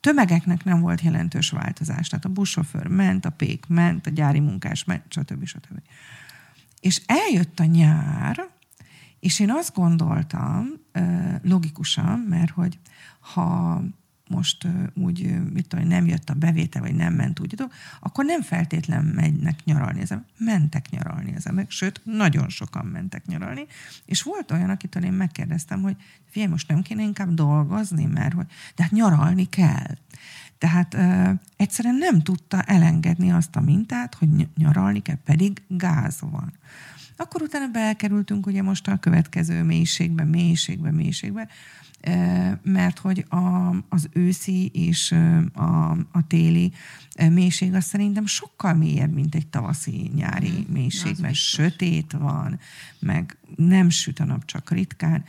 Tömegeknek nem volt jelentős változás. Tehát a buszsofőr ment, a pék ment, a gyári munkás ment, stb. stb. És eljött a nyár, és én azt gondoltam, logikusan, mert hogy ha most úgy, mit tudom, nem jött a bevétel, vagy nem ment úgy, akkor nem feltétlen mennek nyaralni az emberek. Mentek nyaralni az emberek, sőt, nagyon sokan mentek nyaralni, és volt olyan, akitől én megkérdeztem, hogy figyelj, most nem kéne inkább dolgozni, mert hogy, de hát nyaralni kell. Tehát ö, egyszerűen nem tudta elengedni azt a mintát, hogy nyaralni kell, pedig gáz van. Akkor utána belkerültünk ugye most a következő mélységbe, mélységbe, mélységbe, mert hogy a, az őszi és a, a téli mélység az szerintem sokkal mélyebb, mint egy tavaszi nyári mm, mélység, mert biztos. Sötét van, meg nem süt a nap, csak ritkán.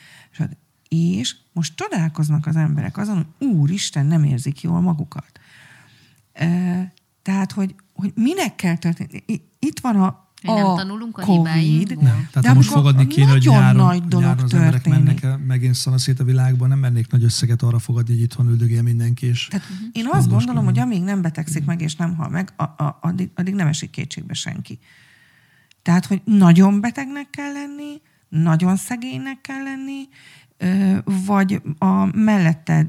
És most csodálkoznak az emberek azon, hogy úristen, nem érzik jól magukat. Tehát, hogy, hogy minek kell történni? Itt van a Én nem tanulunk a hibáinkból. Nem, tehát de most fogadni kéne, hogy nyáron, nagy dolog nyáron az emberek mennek el, megint szanaszét a világban, nem mernék nagy összeget arra fogadni, hogy itthon üldögél mindenki. És tehát uh-huh. Én azt gondolom, hogy amíg nem betegszik uh-huh. meg és nem hal meg, a, a, addig, addig nem esik kétségbe senki. Tehát, hogy nagyon betegnek kell lenni, nagyon szegénynek kell lenni, vagy a melletted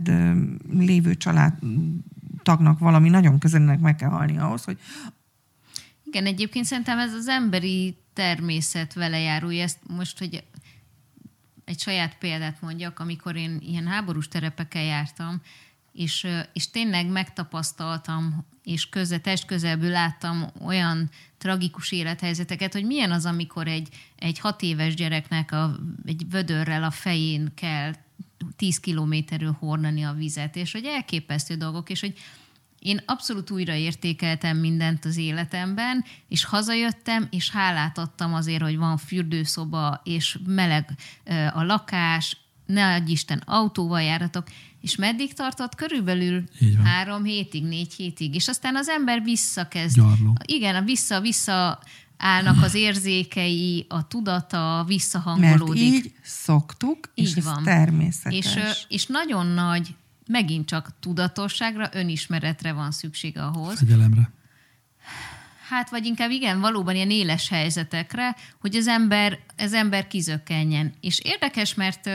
lévő családtagnak valami nagyon közelnek meg kell halni ahhoz, hogy igen, egyébként szerintem ez az emberi természet vele járul. Ezt most, hogy egy saját példát mondjak, amikor én ilyen háborús terepeken jártam, és, és tényleg megtapasztaltam, és köze, test közelből láttam olyan tragikus élethelyzeteket, hogy milyen az, amikor egy, egy hat éves gyereknek a, egy vödörrel a fején kell tíz kilométerről hordani a vizet, és hogy elképesztő dolgok, és hogy én abszolút újraértékeltem mindent az életemben, és hazajöttem, és hálát adtam azért, hogy van fürdőszoba, és meleg a lakás, ne adj Isten, autóval járatok, és meddig tartott? Körülbelül három hétig, négy hétig, és aztán az ember visszakezd. Gyarló. Igen, a vissza-vissza állnak az érzékei, a tudata, visszahangolódik. Mert így szoktuk, így és van. Ez természetes. És, és nagyon nagy megint csak tudatosságra, önismeretre van szükség ahhoz. Fegyelemre. Hát, vagy inkább igen, valóban ilyen éles helyzetekre, hogy az ember, az ember kizökkenjen. És érdekes, mert,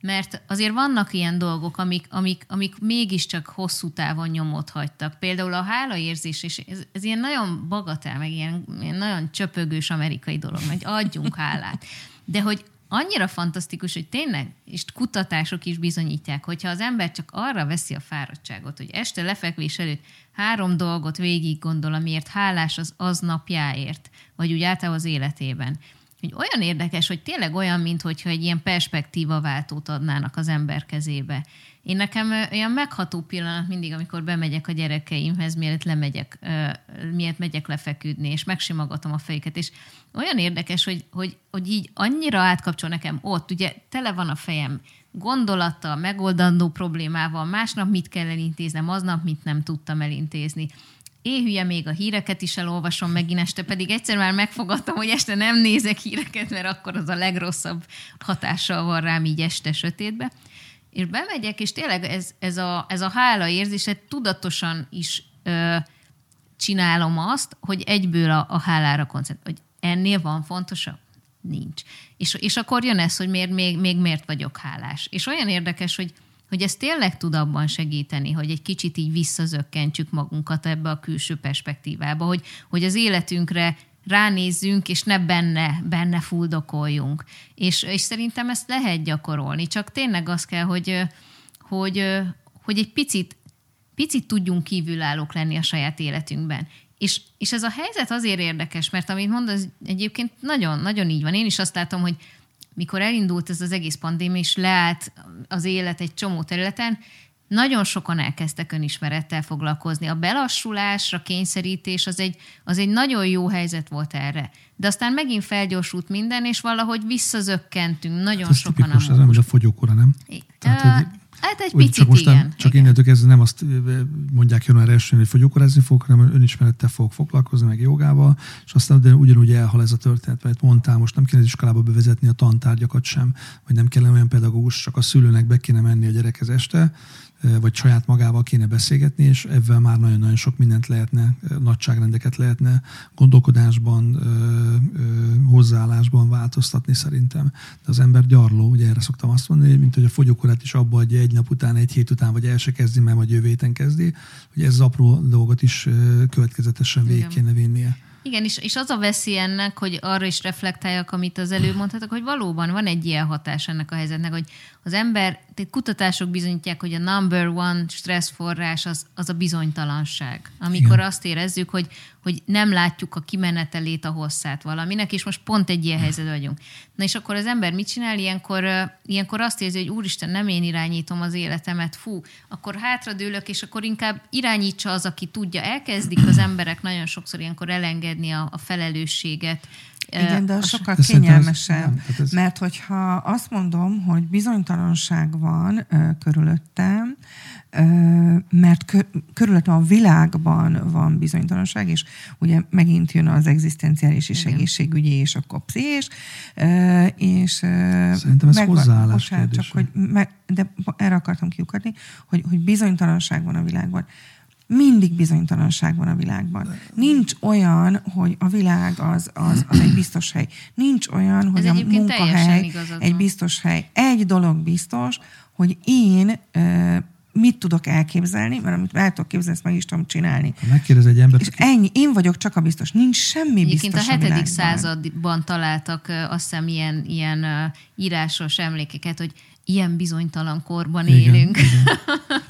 mert azért vannak ilyen dolgok, amik, amik, amik mégiscsak hosszú távon nyomot hagytak. Például a hálaérzés, és ez, ez ilyen nagyon bagatell, meg ilyen, ilyen nagyon csöpögős amerikai dolog, hogy adjunk hálát. de hogy annyira fantasztikus, hogy tényleg, és kutatások is bizonyítják, hogyha az ember csak arra veszi a fáradtságot, hogy este lefekvés előtt három dolgot végig gondol, amiért hálás az aznapjáért, vagy úgy általában az életében. Hogy olyan érdekes, hogy tényleg olyan, minthogyha egy ilyen perspektívaváltót adnának az ember kezébe. Én nekem olyan megható pillanat mindig, amikor bemegyek a gyerekeimhez, mielőtt lemegyek, miért megyek lefeküdni, és megsimogatom a fejüket, és olyan érdekes, hogy, hogy, hogy így annyira átkapcsol nekem ott, ugye tele van a fejem gondolattal, megoldandó problémával, másnap mit kell elintéznem, aznap mit nem tudtam elintézni. Éhülye, még a híreket is elolvasom megint este, pedig egyszer már megfogadtam, hogy este nem nézek híreket, mert akkor az a legrosszabb hatással van rám így este sötétbe. És bemegyek, és tényleg ez, ez, a, ez a hála érzése, tudatosan is ö, csinálom azt, hogy egyből a, a hálára koncentrálom. Hogy ennél van fontosabb? Nincs. És, és akkor jön ez, hogy miért, még, még miért vagyok hálás. És olyan érdekes, hogy hogy ez tényleg tud abban segíteni, hogy egy kicsit így visszazökkentjük magunkat ebbe a külső perspektívába, hogy, hogy az életünkre ránézzünk, és ne benne, benne fuldokoljunk. És, és szerintem ezt lehet gyakorolni, csak tényleg az kell, hogy, hogy, hogy egy picit, picit tudjunk kívülállók lenni a saját életünkben. És, és ez a helyzet azért érdekes, mert amit mondasz, egyébként nagyon, nagyon így van. Én is azt látom, hogy mikor elindult ez az egész pandémia, és leállt az élet egy csomó területen, nagyon sokan elkezdtek önismerettel foglalkozni. A belassulásra kényszerítés az egy, az egy nagyon jó helyzet volt erre. De aztán megint felgyorsult minden, és valahogy visszazökkentünk nagyon hát sokan. Ez tipikus, ez a fogyókora, nem? Tehát, hogy, hát egy picit, csak mostán, igen. Csak igen. Innentől kezdve nem azt mondják január elsején, hogy fogyókorázni fogok, hanem önismerettel fogok foglalkozni, meg jogával, és aztán de ugyanúgy elhal ez a történet, mert mondtál, most nem kéne az iskolába bevezetni a tantárgyakat sem, vagy nem kellene olyan pedagógus, csak a szülőnek be kéne menni a gyerekhez este, vagy saját magával kéne beszélgetni, és ebben már nagyon-nagyon sok mindent lehetne, nagyságrendeket lehetne gondolkodásban, hozzáállásban változtatni szerintem. De az ember gyarló, ugye erre szoktam azt mondani, mint hogy a fogyókorát is abba adja egy nap után, egy hét után, vagy el se kezdi, mert majd jövő héten kezdi, hogy ez az apró dolgot is következetesen végig kéne vinnie. Igen, és, és az a veszély ennek, hogy arra is reflektáljak, amit az előbb mondhatok, hogy valóban van egy ilyen hatás ennek a helyzetnek, hogy az ember, kutatások bizonyítják, hogy a number one stressz forrás az, az a bizonytalanság. Amikor igen. azt érezzük, hogy, hogy nem látjuk a kimenetelét, a hosszát valaminek, és most pont egy ilyen helyzet vagyunk. Na és akkor az ember mit csinál? Ilyenkor, ilyenkor azt érzi, hogy úristen, nem én irányítom az életemet, fú, akkor hátradőlök, és akkor inkább irányítsa az, aki tudja. Elkezdik az emberek nagyon sokszor ilyenkor elengedni a, a felelősséget. Igen, de az sokkal kényelmesebb. Mert hogyha azt mondom, hogy bizonytalanság van ö, körülöttem, ö, mert kö, körülöttem a világban van bizonytalanság, és ugye megint jön az egzisztenciális és egészségügyi, és akkor pszichés, ö, és... Ö, Szerintem ez megvan, hozzáállás bocsánat, csak, hogy meg, de erre akartam kiukadni, hogy, hogy bizonytalanság van a világban. Mindig bizonytalanság van a világban. Nincs olyan, hogy a világ az, az, az egy biztos hely. Nincs olyan, hogy ez a munkahely egy biztos hely. Egy dolog biztos, hogy én uh, mit tudok elképzelni, mert amit el tudok képzelni, ezt meg is tudom csinálni. Megkérdez egy ember. És ennyi, én vagyok csak a biztos. Nincs semmi biztos a világban. Egyébként a hetedik században találtak uh, azt hiszem ilyen, ilyen uh, írásos emlékeket, hogy ilyen bizonytalan korban igen, élünk. Igen.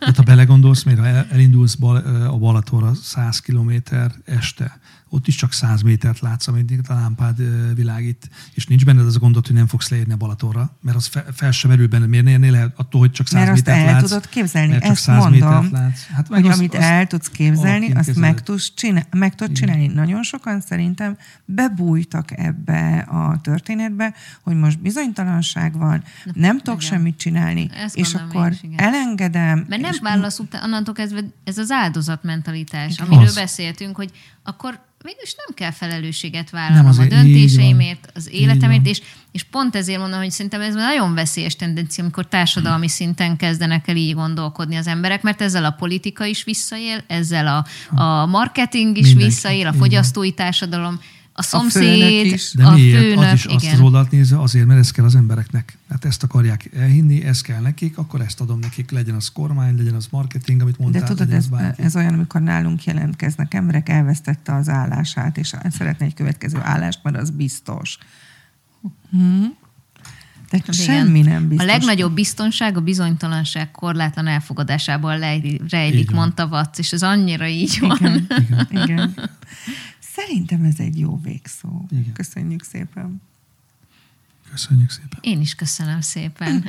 Hát ha belegondolsz, mert ha elindulsz a Balatonra száz kilométer este, ott is csak száz métert látsz, amit a lámpád világít, és nincs benned az a gondot, hogy nem fogsz leérni a Balatonra, mert az fel sem merül benned, miért ne érnél le attól, hogy csak száz métert látsz. Mert azt el tudod képzelni, mert ezt mondom, látsz. Hát hogy azt, amit azt el tudsz képzelni, azt meg tudsz csinálni, meg tudod csinálni. Nagyon sokan szerintem bebújtak ebbe a történetbe, hogy most bizonytalanság van, nem tudok semmit csinálni, ezt és akkor is, elengedem. Mert nem válasz, annantól kezdve ez az áldozatmentalitás, amiről az. beszéltünk, hogy akkor mégis nem kell felelősséget vállalnom azért, a döntéseimért, az életemért, és, és pont ezért mondom, hogy szerintem ez nagyon veszélyes tendencia, amikor társadalmi szinten kezdenek el így gondolkodni az emberek, mert ezzel a politika is visszaél, ezzel a, a marketing is Mindenki. visszaél, a fogyasztói társadalom, a szomszéd, a főnök. De miért? Főnök, az is igen. azt az oldalt nézve, azért, mert ez kell az embereknek. Hát ezt akarják elhinni, ez kell nekik, akkor ezt adom nekik, legyen az kormány, legyen az marketing, amit mondtál. De tudod, ez, ez olyan, amikor nálunk jelentkeznek emberek, elvesztette az állását, és szeretne egy következő állást, mert az biztos. Hm? nektek semmi nem biztos. A legnagyobb biztonság a bizonytalanság korlátlan elfogadásában rejlik, mondta Watts, és ez annyira így van. Igen, igen, igen. Szerintem ez egy jó végszó. Igen. Köszönjük szépen. Köszönjük szépen. Én is köszönöm szépen.